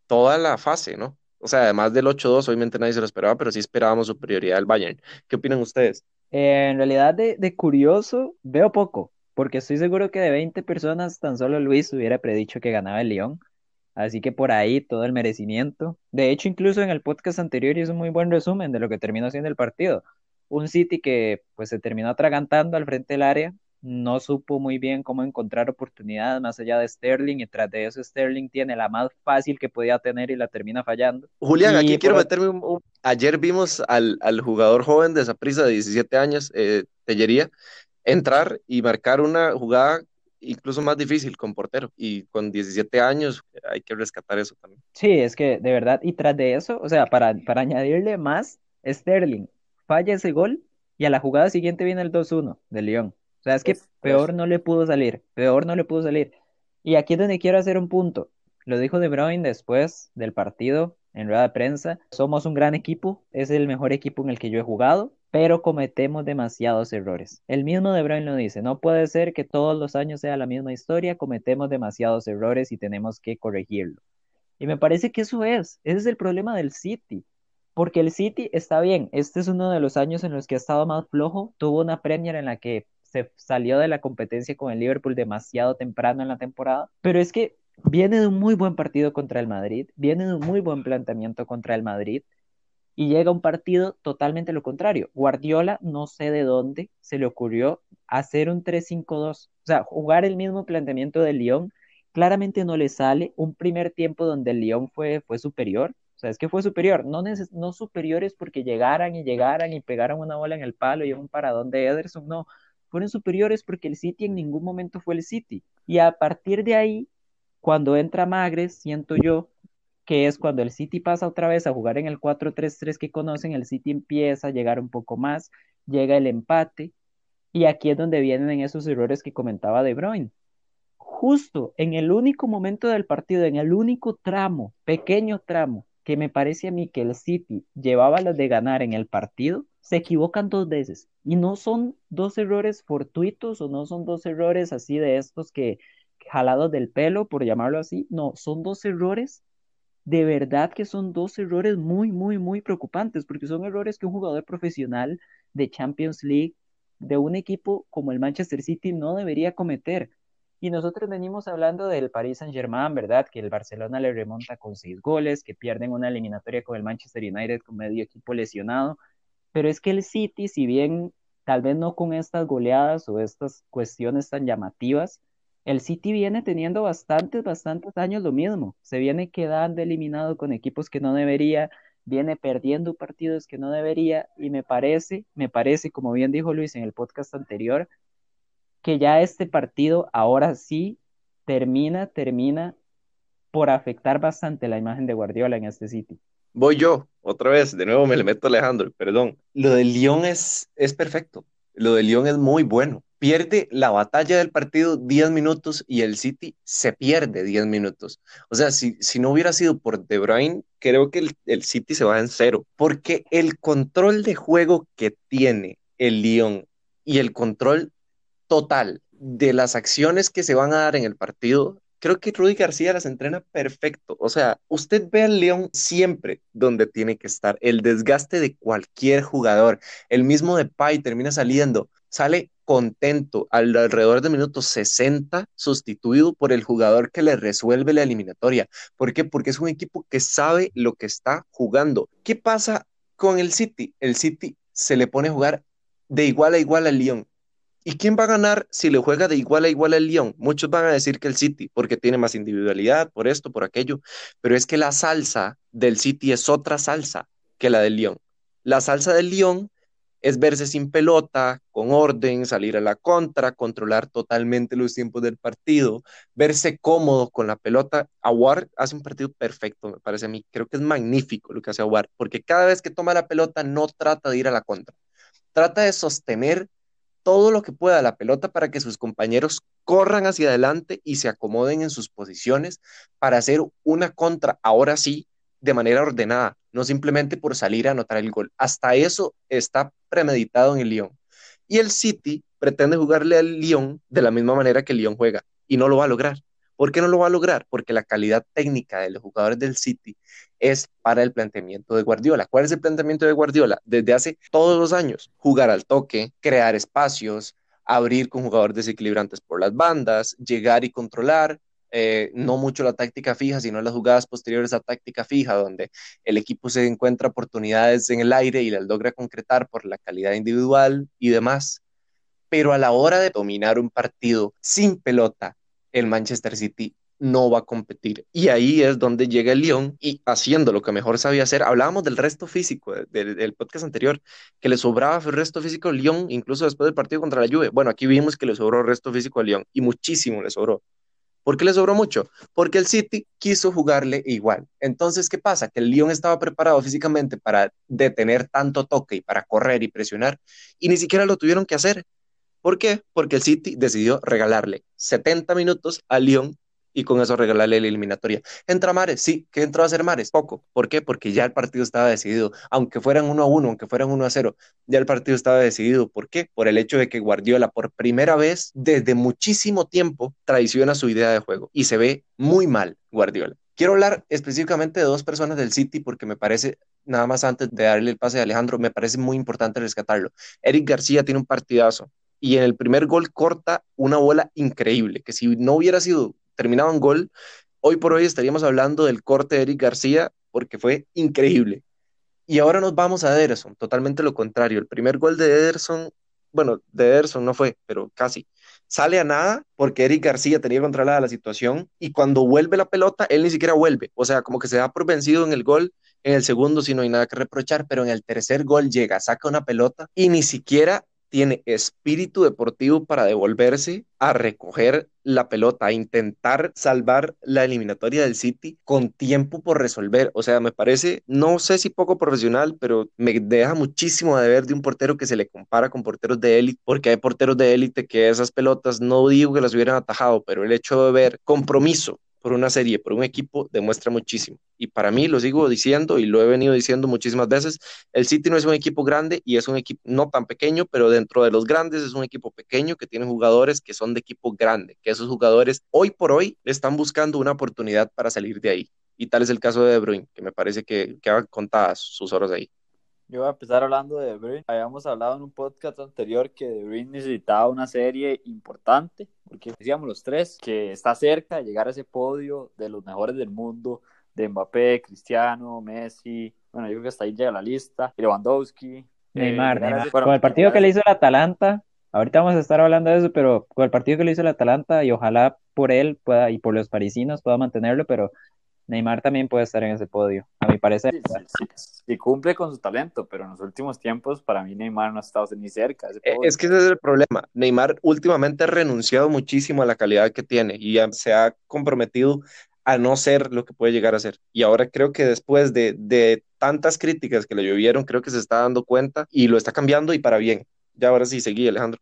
toda la fase, ¿no? O sea, además del 8-2, obviamente nadie se lo esperaba, pero sí esperábamos superioridad del Bayern. ¿Qué opinan ustedes? En realidad de curioso veo poco, porque estoy seguro que de 20 personas tan solo Luis hubiera predicho que ganaba el Lyon, así que por ahí todo el merecimiento. De hecho, incluso en el podcast anterior hizo un muy buen resumen de lo que terminó siendo el partido. Un City que pues se terminó atragantando al frente del área, no supo muy bien cómo encontrar oportunidades más allá de Sterling, y tras de eso Sterling tiene la más fácil que podía tener y la termina fallando. Julián, aquí quiero meterme Ayer vimos al jugador joven de Saprissa de 17 años, Tellería, entrar y marcar una jugada incluso más difícil con portero, y con 17 años hay que rescatar eso también. Sí, es que de verdad, y tras de eso, o sea, para añadirle más, Sterling falla ese gol y a la jugada siguiente viene el 2-1 de Lyon. O sea, es que peor no le pudo salir. Y aquí es donde quiero hacer un punto. Lo dijo De Bruyne después del partido en rueda de prensa: somos un gran equipo, es el mejor equipo en el que yo he jugado, pero cometemos demasiados errores. El mismo De Bruyne lo dice, no puede ser que todos los años sea la misma historia, cometemos demasiados errores y tenemos que corregirlo. Y me parece que ese es el problema del City, porque el City está bien, este es uno de los años en los que ha estado más flojo, tuvo una Premier en la que se salió de la competencia con el Liverpool demasiado temprano en la temporada, pero es que viene de un muy buen partido contra el Madrid, viene de un muy buen planteamiento contra el Madrid, y llega un partido totalmente lo contrario. Guardiola, no sé de dónde se le ocurrió hacer un 3-5-2. O sea, jugar el mismo planteamiento de Lyon, claramente no le sale. Un primer tiempo donde el Lyon fue superior. O sea, es que fue superior. No superiores porque llegaran y pegaran una bola en el palo y un paradón de Ederson. No, fueron superiores porque el City en ningún momento fue el City. Y a partir de ahí, cuando entra Magres, siento yo, que es cuando el City pasa otra vez a jugar en el 4-3-3 que conocen, el City empieza a llegar un poco más, llega el empate, y aquí es donde vienen esos errores que comentaba De Bruyne. Justo en el único momento del partido, en el único tramo, pequeño tramo, que me parece a mí que el City llevaba las de ganar en el partido, se equivocan dos veces. Y no son dos errores fortuitos o no son dos errores así de estos que jalados del pelo, por llamarlo así. No, son dos errores, de verdad que son dos errores muy, muy, muy preocupantes, porque son errores que un jugador profesional de Champions League, de un equipo como el Manchester City, no debería cometer. Y nosotros venimos hablando del Paris Saint-Germain, ¿verdad? Que el Barcelona le remonta con 6 goles, que pierden una eliminatoria con el Manchester United con medio equipo lesionado. Pero es que el City, si bien tal vez no con estas goleadas o estas cuestiones tan llamativas, el City viene teniendo bastantes años lo mismo. Se viene quedando eliminado con equipos que no debería, viene perdiendo partidos que no debería, y me parece, como bien dijo Luis en el podcast anterior, que ya este partido ahora sí termina por afectar bastante la imagen de Guardiola en este City. Voy yo, otra vez, de nuevo me le meto a Alejandro, perdón. Lo de Lyon es perfecto, lo de Lyon es muy bueno. Pierde la batalla del partido 10 minutos y el City se pierde 10 minutos. O sea, si no hubiera sido por De Bruyne, creo que el City se va en cero, porque el control de juego que tiene el Lyon y el control total de las acciones que se van a dar en el partido, creo que Rudy García las entrena perfecto. O sea, usted ve al León siempre donde tiene que estar. El desgaste de cualquier jugador, el mismo Depay termina saliendo, sale contento alrededor de minuto 60, sustituido por el jugador que le resuelve la eliminatoria. ¿Por qué? Porque es un equipo que sabe lo que está jugando. ¿Qué pasa con el City? El City se le pone a jugar de igual a igual al León. ¿Y quién va a ganar si le juega de igual a igual al Lyon? Muchos van a decir que el City, porque tiene más individualidad, por esto, por aquello. Pero es que la salsa del City es otra salsa que la del Lyon. La salsa del Lyon es verse sin pelota, con orden, salir a la contra, controlar totalmente los tiempos del partido, verse cómodo con la pelota. Aouar hace un partido perfecto, me parece a mí. Creo que es magnífico lo que hace Aouar, porque cada vez que toma la pelota no trata de ir a la contra. Trata de sostener todo lo que pueda la pelota para que sus compañeros corran hacia adelante y se acomoden en sus posiciones para hacer una contra, ahora sí, de manera ordenada, no simplemente por salir a anotar el gol. Hasta eso está premeditado en el Lyon. Y el City pretende jugarle al Lyon de la misma manera que el Lyon juega, y no lo va a lograr. ¿Por qué no lo va a lograr? Porque la calidad técnica de los jugadores del City es para el planteamiento de Guardiola. ¿Cuál es el planteamiento de Guardiola? Desde hace todos los años, jugar al toque, crear espacios, abrir con jugadores desequilibrantes por las bandas, llegar y controlar, no mucho la táctica fija, sino las jugadas posteriores a táctica fija, donde el equipo se encuentra oportunidades en el aire y las logra concretar por la calidad individual y demás. Pero a la hora de dominar un partido sin pelota, el Manchester City no va a competir. Y ahí es donde llega el Lyon y haciendo lo que mejor sabía hacer. Hablábamos del resto físico del podcast anterior, que le sobraba el resto físico al Lyon, incluso después del partido contra la Juve. Bueno, aquí vimos que le sobró el resto físico al Lyon y muchísimo le sobró. ¿Por qué le sobró mucho? Porque el City quiso jugarle igual. Entonces, ¿qué pasa? Que el Lyon estaba preparado físicamente para detener tanto toque y para correr y presionar y ni siquiera lo tuvieron que hacer. ¿Por qué? Porque el City decidió regalarle 70 minutos al Lyon y con eso regalarle la eliminatoria. ¿Entra Mahrez? Sí. ¿Qué entró a hacer Mahrez? Poco. ¿Por qué? Porque ya el partido estaba decidido. Aunque fueran 1-1, aunque fueran 1-0, ya el partido estaba decidido. ¿Por qué? Por el hecho de que Guardiola, por primera vez desde muchísimo tiempo, traiciona su idea de juego. Y se ve muy mal Guardiola. Quiero hablar específicamente de dos personas del City porque me parece, nada más antes de darle el pase a Alejandro, me parece muy importante rescatarlo. Eric García tiene un partidazo. Y en el primer gol corta una bola increíble, que si no hubiera sido terminado en gol, hoy por hoy estaríamos hablando del corte de Eric García, porque fue increíble. Y ahora nos vamos a Ederson, totalmente lo contrario. El primer gol de Ederson, bueno, de Ederson no fue, pero casi. Sale a nada porque Eric García tenía controlada la situación y cuando vuelve la pelota, él ni siquiera vuelve. O sea, como que se da por vencido en el gol. En el segundo sí no hay nada que reprochar, pero en el tercer gol llega, saca una pelota y ni siquiera tiene espíritu deportivo para devolverse a recoger la pelota, a intentar salvar la eliminatoria del City con tiempo por resolver. O sea, me parece, no sé si poco profesional, pero me deja muchísimo de ver de un portero que se le compara con porteros de élite, porque hay porteros de élite que esas pelotas no digo que las hubieran atajado, pero el hecho de ver compromiso por una serie, por un equipo, demuestra muchísimo. Y para mí, lo sigo diciendo y lo he venido diciendo muchísimas veces, el City no es un equipo grande y es un equipo no tan pequeño, pero dentro de los grandes es un equipo pequeño que tiene jugadores que son de equipo grande, que esos jugadores hoy por hoy están buscando una oportunidad para salir de ahí. Y tal es el caso de De Bruyne, que me parece que quedan contadas sus horas ahí. Yo voy a empezar hablando de De Bruyne. Habíamos hablado en un podcast anterior que De Bruyne necesitaba una serie importante, porque decíamos los tres que está cerca de llegar a ese podio de los mejores del mundo, de Mbappé, Cristiano, Messi, bueno, yo creo que hasta ahí llega la lista, Lewandowski, Neymar. Bueno, con el partido que le hizo el Atalanta, ahorita vamos a estar hablando de eso, pero con el partido que le hizo el Atalanta, y ojalá por él pueda, y por los parisinos pueda mantenerlo, pero Neymar también puede estar en ese podio, a mi parecer. Sí, cumple con su talento, pero en los últimos tiempos, para mí, Neymar no ha estado ni cerca. Es que ese es el problema. Neymar últimamente ha renunciado muchísimo a la calidad que tiene y se ha comprometido a no ser lo que puede llegar a ser. Y ahora creo que después de tantas críticas que le llovieron, creo que se está dando cuenta y lo está cambiando y para bien. Ya ahora sí, seguí, Alejandro.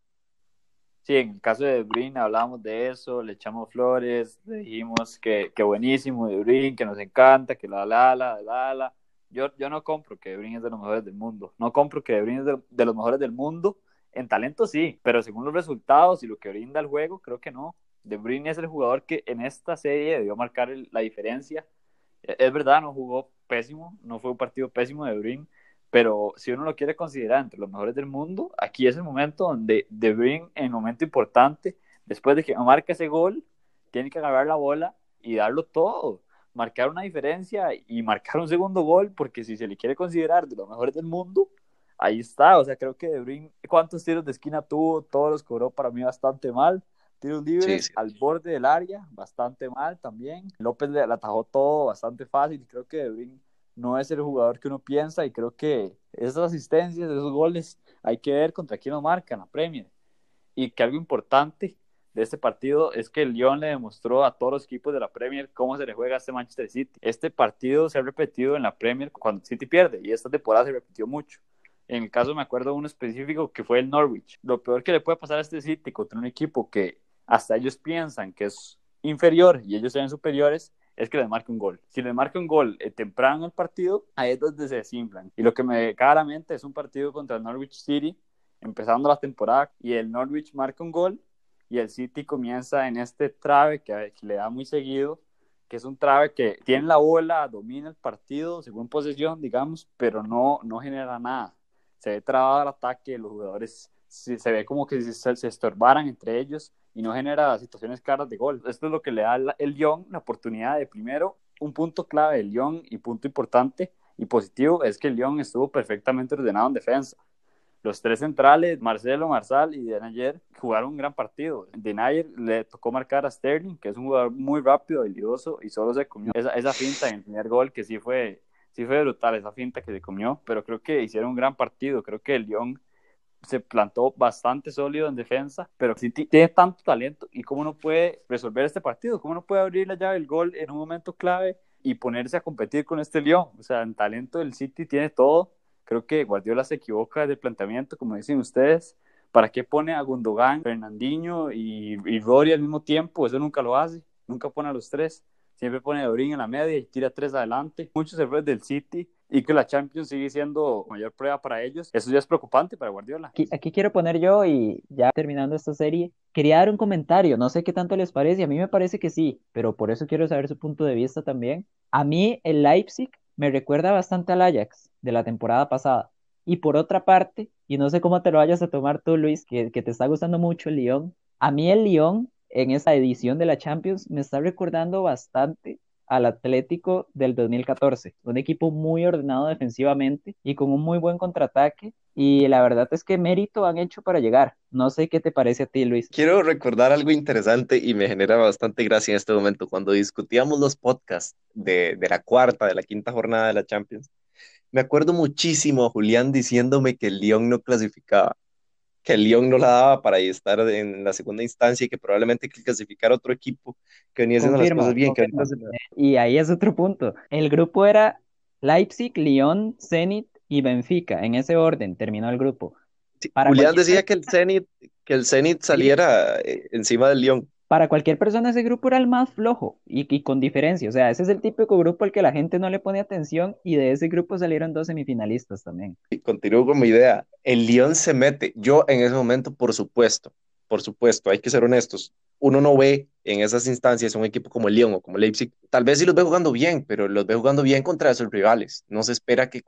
Sí, en el caso de De Bruyne hablamos de eso, le echamos flores, le dijimos que buenísimo De Bruyne, que nos encanta, que la. Yo no compro que De Bruyne es de los mejores del mundo, no compro que De Bruyne es de los mejores del mundo, en talento sí, pero según los resultados y lo que brinda el juego, creo que no. De Bruyne es el jugador que en esta serie debió marcar la diferencia. Es verdad, no jugó pésimo, no fue un partido pésimo de De Bruyne, pero si uno lo quiere considerar entre los mejores del mundo, aquí es el momento donde De Bruyne, en el momento importante, después de que marca ese gol, tiene que agarrar la bola y darlo todo, marcar una diferencia y marcar un segundo gol, porque si se le quiere considerar de los mejores del mundo, ahí está. O sea, creo que De Bruyne, cuántos tiros de esquina tuvo, todos los cobró para mí bastante mal, tiros libres sí. Al borde del área, bastante mal también, López le atajó todo bastante fácil, creo que De Bruyne no es el jugador que uno piensa y creo que esas asistencias, esos goles hay que ver contra quién lo marcan la Premier. Y que algo importante de este partido es que el Lyon le demostró a todos los equipos de la Premier cómo se le juega a este Manchester City. Este partido se ha repetido en la Premier cuando City pierde y esta temporada se repitió mucho. En el caso me acuerdo de uno específico que fue el Norwich. Lo peor que le puede pasar a este City contra un equipo que hasta ellos piensan que es inferior y ellos sean superiores es que les marque un gol. Si les marca un gol temprano en el partido, ahí es donde se desinflan. Y lo que me cae a la mente es un partido contra el Norwich City, empezando la temporada, y el Norwich marca un gol, y el City comienza en este trabe que le da muy seguido, que es un trabe que tiene la bola, domina el partido, según posesión, digamos, pero no genera nada. Se ve trabado el ataque, los jugadores se ve como que se estorbaran entre ellos, y no genera situaciones claras de gol. Esto es lo que le da el Lyon la oportunidad de, primero, un punto clave del Lyon y punto importante y positivo es que el Lyon estuvo perfectamente ordenado en defensa. Los tres centrales, Marcelo, Marsal y Denayer, jugaron un gran partido. Denayer le tocó marcar a Sterling, que es un jugador muy rápido, habilidoso, y solo se comió esa finta en el primer gol, que sí fue brutal esa finta que se comió, pero creo que hicieron un gran partido. Creo que el Lyon se plantó bastante sólido en defensa, pero City tiene tanto talento y cómo no puede resolver este partido, cómo no puede abrir la llave del gol en un momento clave y ponerse a competir con este Lyon. O sea, en talento el City tiene todo. Creo que Guardiola se equivoca desde el planteamiento, como dicen ustedes. ¿Para qué pone a Gundogan, Fernandinho y Rory al mismo tiempo? Eso nunca lo hace, nunca pone a los tres, siempre pone a De Bruyne en la media y tira tres adelante. Muchos errores del City y que la Champions sigue siendo mayor prueba para ellos, eso ya es preocupante para Guardiola. Aquí quiero poner yo, y ya terminando esta serie, quería dar un comentario, no sé qué tanto les parece, a mí me parece que sí, pero por eso quiero saber su punto de vista también. A mí el Leipzig me recuerda bastante al Ajax de la temporada pasada, y por otra parte, y no sé cómo te lo vayas a tomar tú, Luis, que te está gustando mucho el Lyon, a mí el Lyon en esta edición de la Champions me está recordando bastante al Atlético del 2014, un equipo muy ordenado defensivamente y con un muy buen contraataque, y la verdad es que mérito han hecho para llegar. No sé qué te parece a ti, Luis. Quiero recordar algo interesante y me genera bastante gracia en este momento. Cuando discutíamos los podcasts de la quinta jornada de la Champions, me acuerdo muchísimo a Julián diciéndome que el Lyon no clasificaba. que el Lyon no la daba para estar en la segunda instancia y que probablemente que clasificar otro equipo que venía haciendo las cosas bien. Y ahí es otro punto. El grupo era Leipzig, Lyon, Zenit y Benfica. En ese orden terminó el grupo. Sí, Julián decía que el Zenit saliera encima del Lyon. Para cualquier persona ese grupo era el más flojo y con diferencia, o sea, ese es el típico grupo al que la gente no le pone atención y de ese grupo salieron dos semifinalistas también. Y continúo con mi idea, el Lyon se mete, yo en ese momento por supuesto, hay que ser honestos, uno no ve en esas instancias un equipo como el Lyon o como Leipzig, tal vez sí los ve jugando bien, pero los ve jugando bien contra sus rivales, no se espera que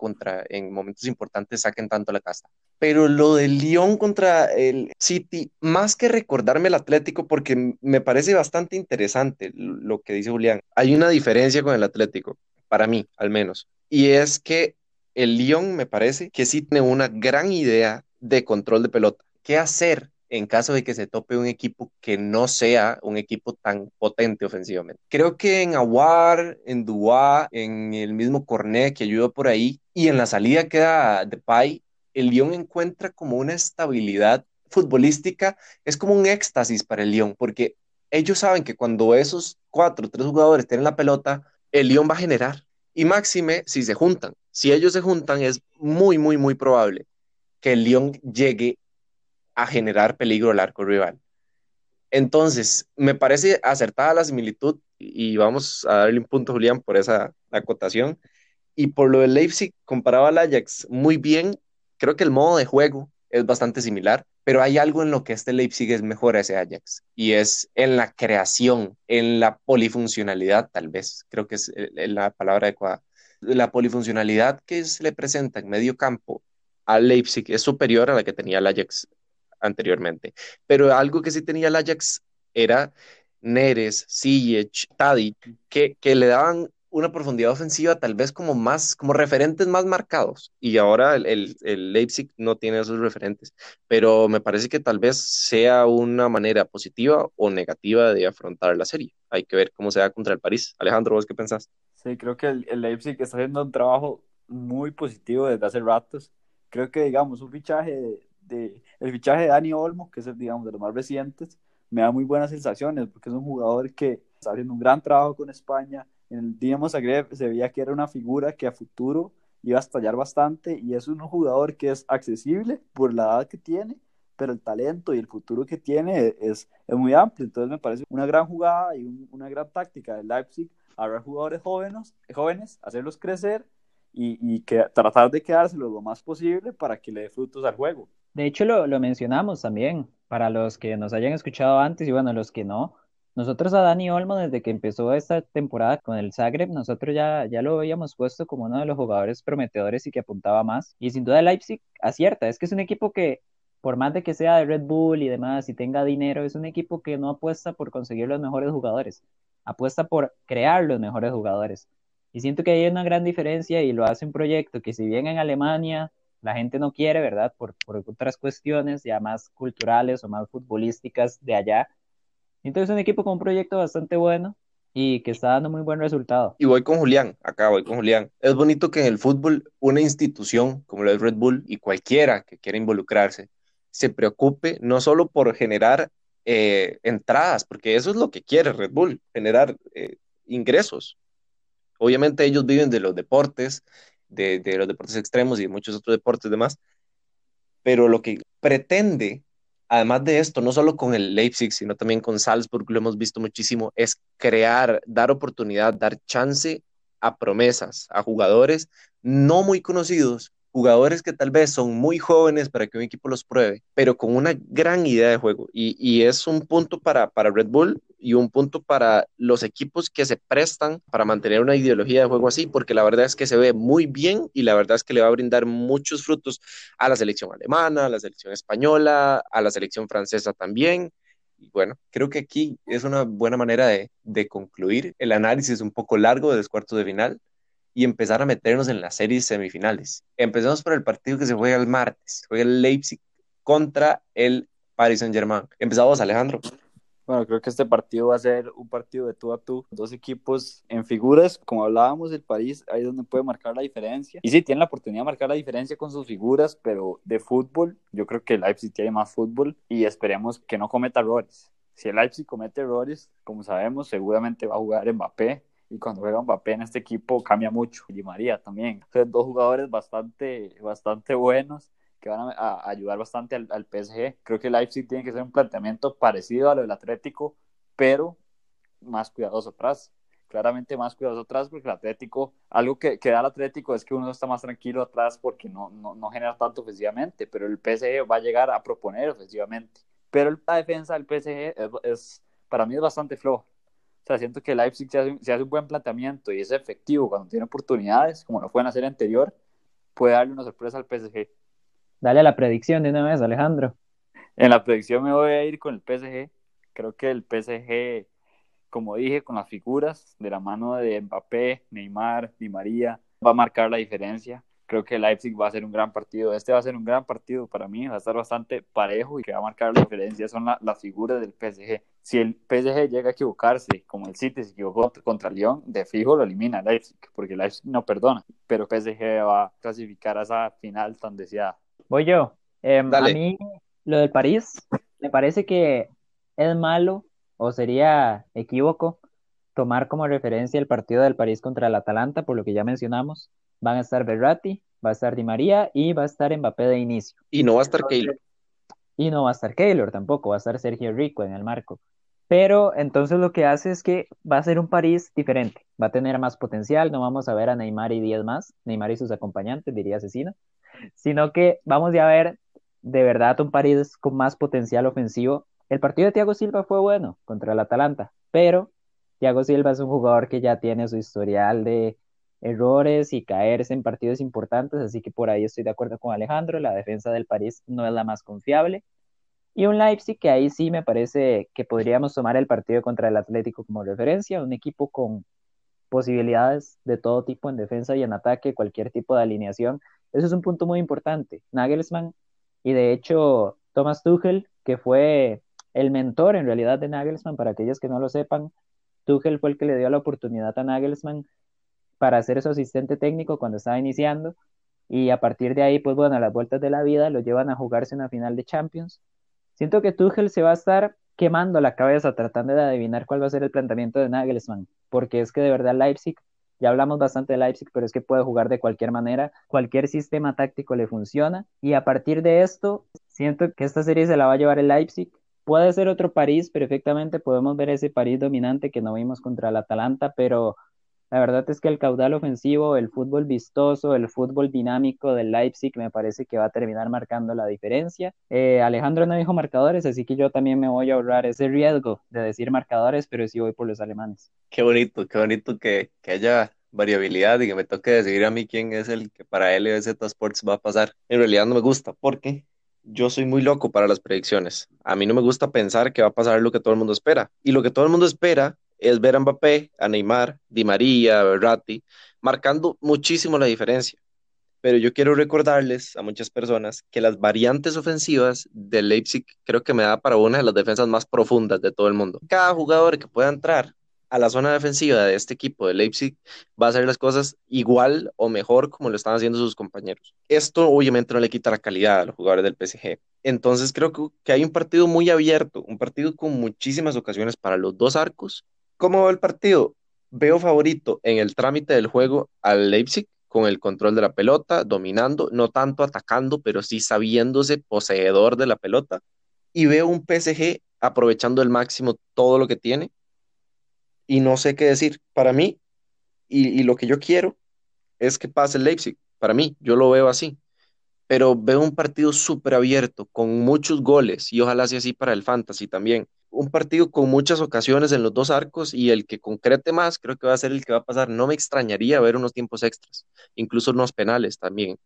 en momentos importantes saquen tanto la casta. Pero lo del Lyon contra el City, más que recordarme el Atlético, porque me parece bastante interesante lo que dice Julián, hay una diferencia con el Atlético, para mí al menos, y es que el Lyon me parece que sí tiene una gran idea de control de pelota, qué hacer en caso de que se tope un equipo que no sea un equipo tan potente ofensivamente. Creo que en Aouar, en Duá, en el mismo Cornet que ayudó por ahí, y en la salida queda Depay, el Lyon encuentra como una estabilidad futbolística, es como un éxtasis para el Lyon, porque ellos saben que cuando esos 4 o 3 jugadores tienen la pelota, el Lyon va a generar, y máxime si se juntan. Si ellos se juntan es muy, muy, muy probable que el Lyon llegue a generar peligro al arco rival. Entonces, me parece acertada la similitud y vamos a darle un punto a Julián por esa acotación. Y por lo de Leipzig, comparado al Ajax, muy bien. Creo que el modo de juego es bastante similar, pero hay algo en lo que este Leipzig es mejor a ese Ajax y es en la creación, en la polifuncionalidad tal vez. Creo que es la palabra adecuada. La polifuncionalidad que se le presenta en medio campo al Leipzig es superior a la que tenía el Ajax anteriormente, pero algo que sí tenía el Ajax era Neres, Ziyech, Tadic, que le daban una profundidad ofensiva tal vez como referentes más marcados, y ahora el Leipzig no tiene esos referentes, pero me parece que tal vez sea una manera positiva o negativa de afrontar la serie, hay que ver cómo se da contra el París. Alejandro, ¿vos qué pensás? Sí, creo que el Leipzig está haciendo un trabajo muy positivo desde hace ratos, creo que digamos un fichaje el fichaje de Dani Olmo, que es el, digamos, de los más recientes, me da muy buenas sensaciones porque es un jugador que está haciendo un gran trabajo con España. En el Dinamo Zagreb se veía que era una figura que a futuro iba a estallar bastante y es un jugador que es accesible por la edad que tiene, pero el talento y el futuro que tiene es muy amplio. Entonces me parece una gran jugada y una gran táctica del Leipzig, agarrar jugadores jóvenes, hacerlos crecer y tratar de quedárselos lo más posible para que le dé frutos al juego. De hecho, lo mencionamos también, para los que nos hayan escuchado antes y bueno, los que no. Nosotros a Dani Olmo, desde que empezó esta temporada con el Zagreb, nosotros ya lo habíamos puesto como uno de los jugadores prometedores y que apuntaba más. Y sin duda Leipzig acierta, es que es un equipo que, por más de que sea de Red Bull y demás, y tenga dinero, es un equipo que no apuesta por conseguir los mejores jugadores, apuesta por crear los mejores jugadores. Y siento que hay una gran diferencia y lo hace un proyecto que si bien en Alemania la gente no quiere, ¿verdad? Por otras cuestiones ya más culturales o más futbolísticas de allá. Entonces es un equipo con un proyecto bastante bueno y que está dando muy buen resultado. Y voy con Julián. Es bonito que en el fútbol una institución como la de Red Bull y cualquiera que quiera involucrarse se preocupe no solo por generar entradas, porque eso es lo que quiere Red Bull, generar ingresos. Obviamente ellos viven de los deportes, de los deportes extremos y de muchos otros deportes demás, pero lo que pretende, además de esto, no solo con el Leipzig, sino también con Salzburg, lo hemos visto muchísimo, es crear, dar oportunidad, dar chance a promesas, a jugadores no muy conocidos, jugadores que tal vez son muy jóvenes para que un equipo los pruebe, pero con una gran idea de juego, y es un punto para Red Bull y un punto para los equipos que se prestan para mantener una ideología de juego así, porque la verdad es que se ve muy bien y la verdad es que le va a brindar muchos frutos a la selección alemana, a la selección española, a la selección francesa también. Y bueno, creo que aquí es una buena manera de concluir el análisis un poco largo de los cuartos de final y empezar a meternos en las series semifinales. Empezamos por el partido que se juega el martes. Juega el Leipzig contra el Paris Saint-Germain. Empezamos, Alejandro. Bueno, creo que este partido va a ser un partido de tú a tú. Dos equipos en figuras, como hablábamos, el París, ahí es donde puede marcar la diferencia. Y sí, tiene la oportunidad de marcar la diferencia con sus figuras, pero de fútbol, yo creo que el Leipzig tiene más fútbol y esperemos que no cometa errores. Si el Leipzig comete errores, como sabemos, seguramente va a jugar Mbappé. Y cuando juega Mbappé en este equipo cambia mucho. Di María también. Entonces, dos jugadores bastante buenos, que van a ayudar bastante al PSG. Creo que Leipzig tiene que ser un planteamiento parecido a lo del Atlético, pero más cuidadoso atrás. Claramente más cuidadoso atrás, porque el Atlético, algo que da el Atlético es que uno está más tranquilo atrás porque no genera tanto ofensivamente, pero el PSG va a llegar a proponer ofensivamente. Pero la defensa del PSG para mí es bastante floja. O sea, siento que Leipzig se hace un buen planteamiento y es efectivo cuando tiene oportunidades, como lo fue en la serie anterior, puede darle una sorpresa al PSG. Dale a la predicción de una vez, Alejandro. En la predicción me voy a ir con el PSG. Creo que el PSG, como dije, con las figuras, de la mano de Mbappé, Neymar, Di María, va a marcar la diferencia. Creo que Leipzig va a ser un gran partido. Este va a ser un gran partido para mí. Va a estar bastante parejo y que va a marcar la diferencia son las figuras del PSG. Si el PSG llega a equivocarse, como el City se equivocó contra Lyon, de fijo lo elimina Leipzig, porque Leipzig no perdona. Pero PSG va a clasificar a esa final tan deseada. Voy yo. A mí, lo del París, me parece que es malo, o sería equívoco, tomar como referencia el partido del París contra el Atalanta, por lo que ya mencionamos. Van a estar Verratti, va a estar Di María y va a estar Mbappé de inicio. Y no va a estar Keylor. Y no va a estar Keylor tampoco, va a estar Sergio Rico en el marco. Pero entonces lo que hace es que va a ser un París diferente, va a tener más potencial, no vamos a ver a Neymar y 10 más, Neymar y sus acompañantes, diría Asesino, sino que vamos a ver de verdad un París con más potencial ofensivo. El partido de Thiago Silva fue bueno contra el Atalanta, pero Thiago Silva es un jugador que ya tiene su historial de errores y caerse en partidos importantes, así que por ahí estoy de acuerdo con Alejandro, la defensa del París no es la más confiable. Y un Leipzig que ahí sí me parece que podríamos tomar el partido contra el Atlético como referencia, un equipo con posibilidades de todo tipo en defensa y en ataque, cualquier tipo de alineación. Eso es un punto muy importante. Nagelsmann y de hecho Thomas Tuchel, que fue el mentor en realidad de Nagelsmann, para aquellos que no lo sepan, Tuchel fue el que le dio la oportunidad a Nagelsmann para ser su asistente técnico cuando estaba iniciando y a partir de ahí, pues bueno, a las vueltas de la vida lo llevan a jugarse una final de Champions. Siento que Tuchel se va a estar quemando la cabeza tratando de adivinar cuál va a ser el planteamiento de Nagelsmann, porque es que de verdad Leipzig, ya hablamos bastante de Leipzig, pero es que puede jugar de cualquier manera, cualquier sistema táctico le funciona, y a partir de esto, siento que esta serie se la va a llevar el Leipzig. Puede ser otro París perfectamente, podemos ver ese París dominante que no vimos contra el Atalanta, pero la verdad es que el caudal ofensivo, el fútbol vistoso, el fútbol dinámico del Leipzig me parece que va a terminar marcando la diferencia. Alejandro no dijo marcadores, así que yo también me voy a ahorrar ese riesgo de decir marcadores, pero sí voy por los alemanes. Qué bonito que haya variabilidad y que me toque decidir a mí quién es el que para LBZ Sports va a pasar. En realidad no me gusta porque yo soy muy loco para las predicciones. A mí no me gusta pensar que va a pasar lo que todo el mundo espera. Y lo que todo el mundo espera es ver a Mbappé, a Neymar, Di María, Verratti, marcando muchísimo la diferencia. Pero yo quiero recordarles a muchas personas que las variantes ofensivas de Leipzig creo que me da para una de las defensas más profundas de todo el mundo. Cada jugador que pueda entrar a la zona defensiva de este equipo de Leipzig va a hacer las cosas igual o mejor como lo están haciendo sus compañeros. Esto obviamente no le quita la calidad a los jugadores del PSG. Entonces creo que hay un partido muy abierto, un partido con muchísimas ocasiones para los dos arcos. ¿Cómo va el partido? Veo favorito en el trámite del juego al Leipzig, con el control de la pelota, dominando, no tanto atacando, pero sí sabiéndose poseedor de la pelota. Y veo un PSG aprovechando al máximo todo lo que tiene. Y no sé qué decir. Para mí, y lo que yo quiero, es que pase el Leipzig. Para mí, yo lo veo así. Pero veo un partido súper abierto, con muchos goles, y ojalá sea así para el Fantasy también. Un partido con muchas ocasiones en los dos arcos y el que concrete más creo que va a ser el que va a pasar. No me extrañaría ver unos tiempos extras, incluso unos penales también.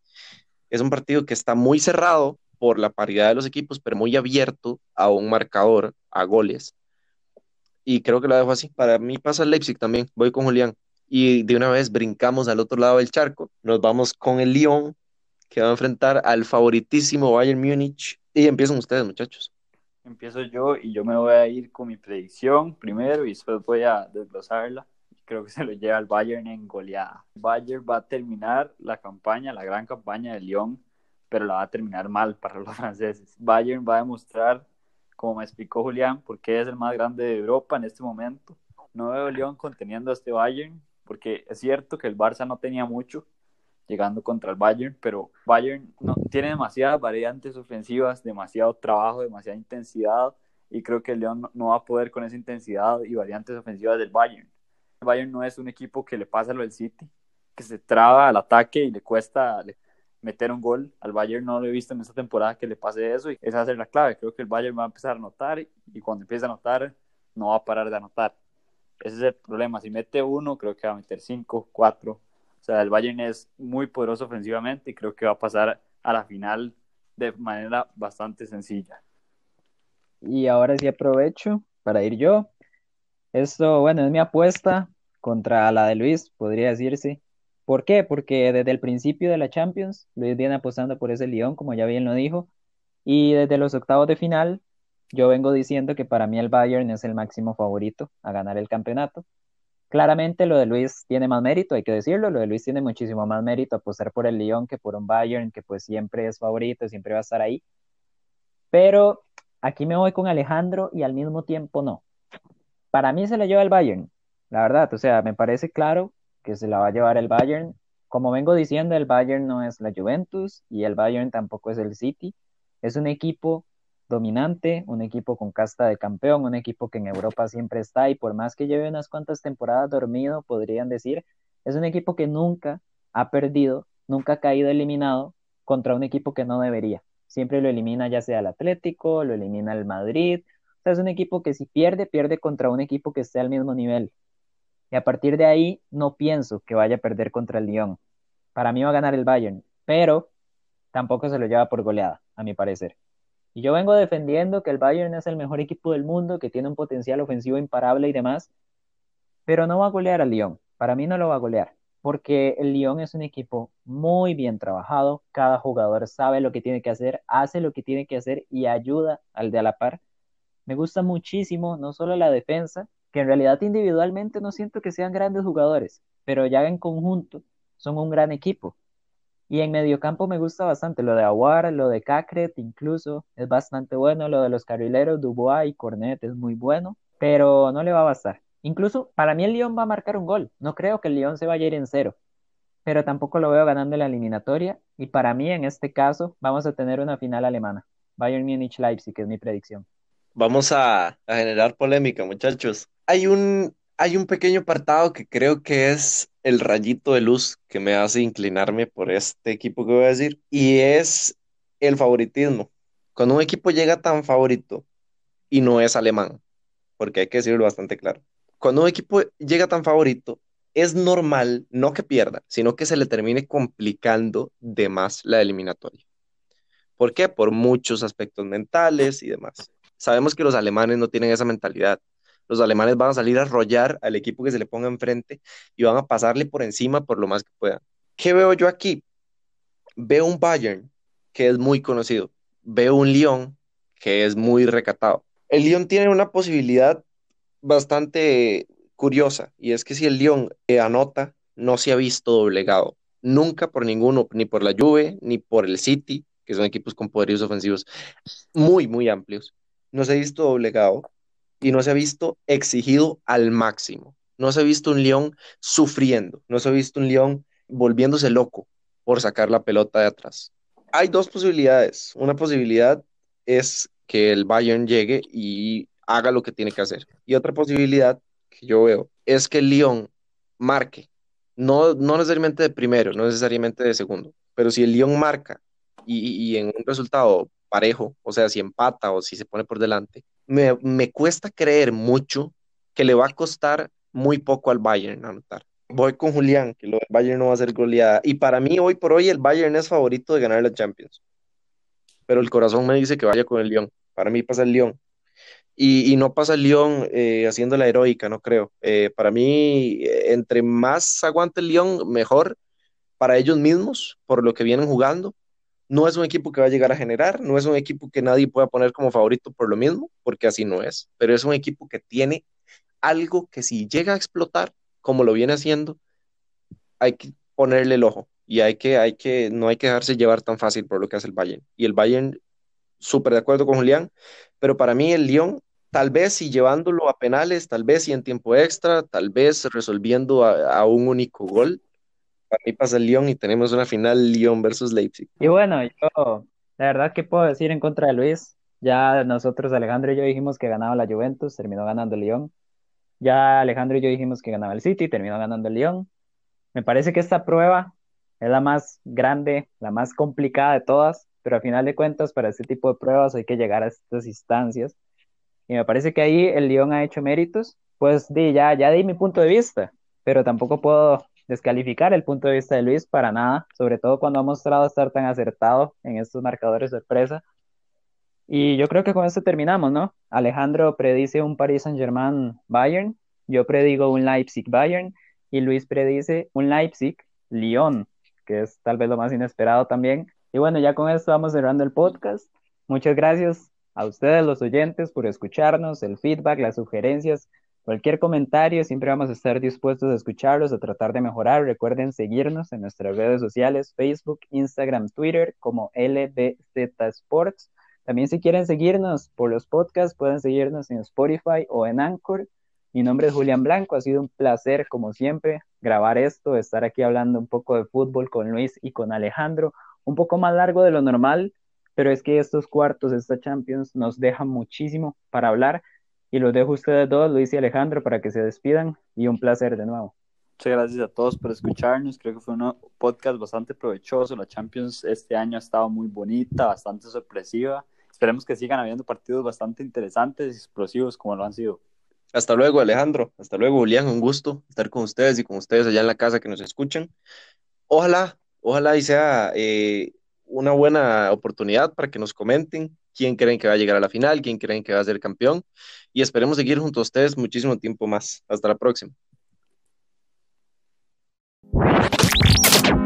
Es un partido que está muy cerrado por la paridad de los equipos, pero muy abierto a un marcador, a goles. Y creo que lo dejo así. Para mí pasa el Leipzig también. Voy con Julián. Y de una vez brincamos al otro lado del charco. Nos vamos con el Lyon, que va a enfrentar al favoritísimo Bayern Múnich. Y empiezan ustedes, muchachos. Empiezo yo y yo me voy a ir con mi predicción primero y después voy a desglosarla. Creo que se lo lleva el Bayern en goleada. El Bayern va a terminar la campaña, la gran campaña de Lyon, pero la va a terminar mal para los franceses. Bayern va a demostrar, como me explicó Julián, por qué es el más grande de Europa en este momento. No veo Lyon conteniendo a este Bayern, porque es cierto que el Barça no tenía mucho llegando contra el Bayern, pero Bayern no, tiene demasiadas variantes ofensivas, demasiado trabajo, demasiada intensidad, y creo que el Lyon no va a poder con esa intensidad y variantes ofensivas del Bayern. El Bayern no es un equipo que le pasa lo del City, que se traba al ataque y le cuesta meter un gol. Al Bayern no lo he visto en esta temporada que le pase eso, y esa va a ser la clave. Creo que el Bayern va a empezar a anotar, y cuando empiece a anotar, no va a parar de anotar. Ese es el problema. Si mete uno, creo que va a meter 5, 4. O sea, el Bayern es muy poderoso ofensivamente y creo que va a pasar a la final de manera bastante sencilla. Y ahora sí aprovecho para ir yo. Esto, bueno, es mi apuesta contra la de Luis, podría decirse. ¿Por qué? Porque desde el principio de la Champions, Luis viene apostando por ese Lyon, como ya bien lo dijo. Y desde los octavos de final, yo vengo diciendo que para mí el Bayern es el máximo favorito a ganar el campeonato. Claramente lo de Luis tiene más mérito, hay que decirlo, lo de Luis tiene muchísimo más mérito apostar por el Lyon que por un Bayern que pues siempre es favorito, siempre va a estar ahí. Pero aquí me voy con Alejandro y al mismo tiempo no. Para mí se la lleva el Bayern, la verdad, o sea, me parece claro que se la va a llevar el Bayern. Como vengo diciendo, el Bayern no es la Juventus y el Bayern tampoco es el City. Es un equipo dominante, un equipo con casta de campeón, un equipo que en Europa siempre está y por más que lleve unas cuantas temporadas dormido, podrían decir, es un equipo que nunca ha perdido, nunca ha caído eliminado contra un equipo que no debería. Siempre lo elimina ya sea el Atlético, lo elimina el Madrid. O sea, es un equipo que si pierde, pierde contra un equipo que esté al mismo nivel. Y a partir de ahí no pienso que vaya a perder contra el Lyon. Para mí va a ganar el Bayern, pero tampoco se lo lleva por goleada, a mi parecer. Y yo vengo defendiendo que el Bayern es el mejor equipo del mundo, que tiene un potencial ofensivo imparable y demás, pero no va a golear al Lyon. Para mí no lo va a golear, porque el Lyon es un equipo muy bien trabajado, cada jugador sabe lo que tiene que hacer, hace lo que tiene que hacer y ayuda al de a la par. Me gusta muchísimo, no solo la defensa, que en realidad individualmente no siento que sean grandes jugadores, pero ya en conjunto son un gran equipo. Y en mediocampo me gusta bastante, lo de Aouar, lo de Cacret incluso, es bastante bueno, lo de los carrileros, Dubois y Cornet es muy bueno, pero no le va a bastar. Incluso para mí el Lyon va a marcar un gol, no creo que el Lyon se vaya a ir en cero, pero tampoco lo veo ganando en la eliminatoria y para mí en este caso vamos a tener una final alemana, Bayern Múnich-Leipzig, que es mi predicción. Vamos a generar polémica, muchachos. Hay un pequeño apartado que creo que es el rayito de luz que me hace inclinarme por este equipo que voy a decir, y es el favoritismo. Cuando un equipo llega tan favorito, y no es alemán, porque hay que decirlo bastante claro, cuando un equipo llega tan favorito, es normal, no que pierda, sino que se le termine complicando de más la eliminatoria. ¿Por qué? Por muchos aspectos mentales y demás. Sabemos que los alemanes no tienen esa mentalidad. Los alemanes van a salir a arrollar al equipo que se le ponga enfrente y van a pasarle por encima por lo más que puedan. ¿Qué veo yo aquí? Veo un Bayern que es muy conocido. Veo un Lyon que es muy recatado. El Lyon tiene una posibilidad bastante curiosa y es que si el Lyon anota, no se ha visto doblegado. Nunca por ninguno, ni por la Juve, ni por el City, que son equipos con poderíos ofensivos muy, muy amplios. No se ha visto doblegado. Y no se ha visto exigido al máximo. No se ha visto un Lyon sufriendo. No se ha visto un Lyon volviéndose loco por sacar la pelota de atrás. Hay dos posibilidades. Una posibilidad es que el Bayern llegue y haga lo que tiene que hacer. Y otra posibilidad que yo veo es que el Lyon marque. No necesariamente de primero, no necesariamente de segundo. Pero si el Lyon marca y en un resultado parejo, o sea, si empata o si se pone por delante, me cuesta creer mucho que le va a costar muy poco al Bayern anotar. Voy con Julián, que lo del Bayern no va a ser goleada. Y para mí, hoy por hoy, el Bayern es favorito de ganar la Champions. Pero el corazón me dice que vaya con el Lyon. Para mí pasa el Lyon. Y no pasa el Lyon haciendo la heroica, no creo. Para mí, entre más aguante el Lyon, mejor para ellos mismos, por lo que vienen jugando. No es un equipo que va a llegar a generar, no es un equipo que nadie pueda poner como favorito por lo mismo, porque así no es, pero es un equipo que tiene algo que si llega a explotar, como lo viene haciendo, hay que ponerle el ojo y no hay que dejarse llevar tan fácil por lo que hace el Bayern. Y el Bayern, súper de acuerdo con Julián, pero para mí el Lyon, tal vez si llevándolo a penales, tal vez si en tiempo extra, tal vez resolviendo a un único gol, para mí pasa el Lyon y tenemos una final Lyon versus Leipzig. Y bueno, yo, la verdad, ¿qué puedo decir en contra de Luis? Ya nosotros, Alejandro y yo, dijimos que ganaba la Juventus, terminó ganando el Lyon. Ya Alejandro y yo dijimos que ganaba el City, terminó ganando el Lyon. Me parece que esta prueba es la más grande, la más complicada de todas, pero a final de cuentas, para este tipo de pruebas hay que llegar a estas instancias. Y me parece que ahí el Lyon ha hecho méritos. Pues ya di mi punto de vista, pero tampoco puedo descalificar el punto de vista de Luis para nada, sobre todo cuando ha mostrado estar tan acertado en estos marcadores sorpresa. Y yo creo que con esto terminamos, ¿no? Alejandro predice un Paris Saint-Germain-Bayern, yo predigo un Leipzig-Bayern, y Luis predice un Leipzig-Lyon, que es tal vez lo más inesperado también. Y bueno, ya con esto vamos cerrando el podcast. Muchas gracias a ustedes, los oyentes, por escucharnos, el feedback, las sugerencias. Cualquier comentario, siempre vamos a estar dispuestos a escucharlos, a tratar de mejorar. Recuerden seguirnos en nuestras redes sociales, Facebook, Instagram, Twitter, como LBZ Sports. También si quieren seguirnos por los podcasts, pueden seguirnos en Spotify o en Anchor. Mi nombre es Julián Blanco, ha sido un placer, como siempre, grabar esto, estar aquí hablando un poco de fútbol con Luis y con Alejandro. Un poco más largo de lo normal, pero es que estos cuartos, esta Champions, nos dejan muchísimo para hablar. Y los dejo a ustedes dos, Luis y Alejandro, para que se despidan, y un placer de nuevo. Muchas gracias a todos por escucharnos, creo que fue un podcast bastante provechoso, la Champions este año ha estado muy bonita, bastante sorpresiva, esperemos que sigan habiendo partidos bastante interesantes y explosivos como lo han sido. Hasta luego Alejandro, hasta luego Julián, un gusto estar con ustedes y con ustedes allá en la casa que nos escuchan. Ojalá y sea una buena oportunidad para que nos comenten quién creen que va a llegar a la final, quién creen que va a ser campeón, y esperemos seguir junto a ustedes muchísimo tiempo más. Hasta la próxima.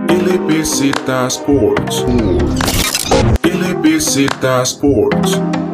LBZ Sports.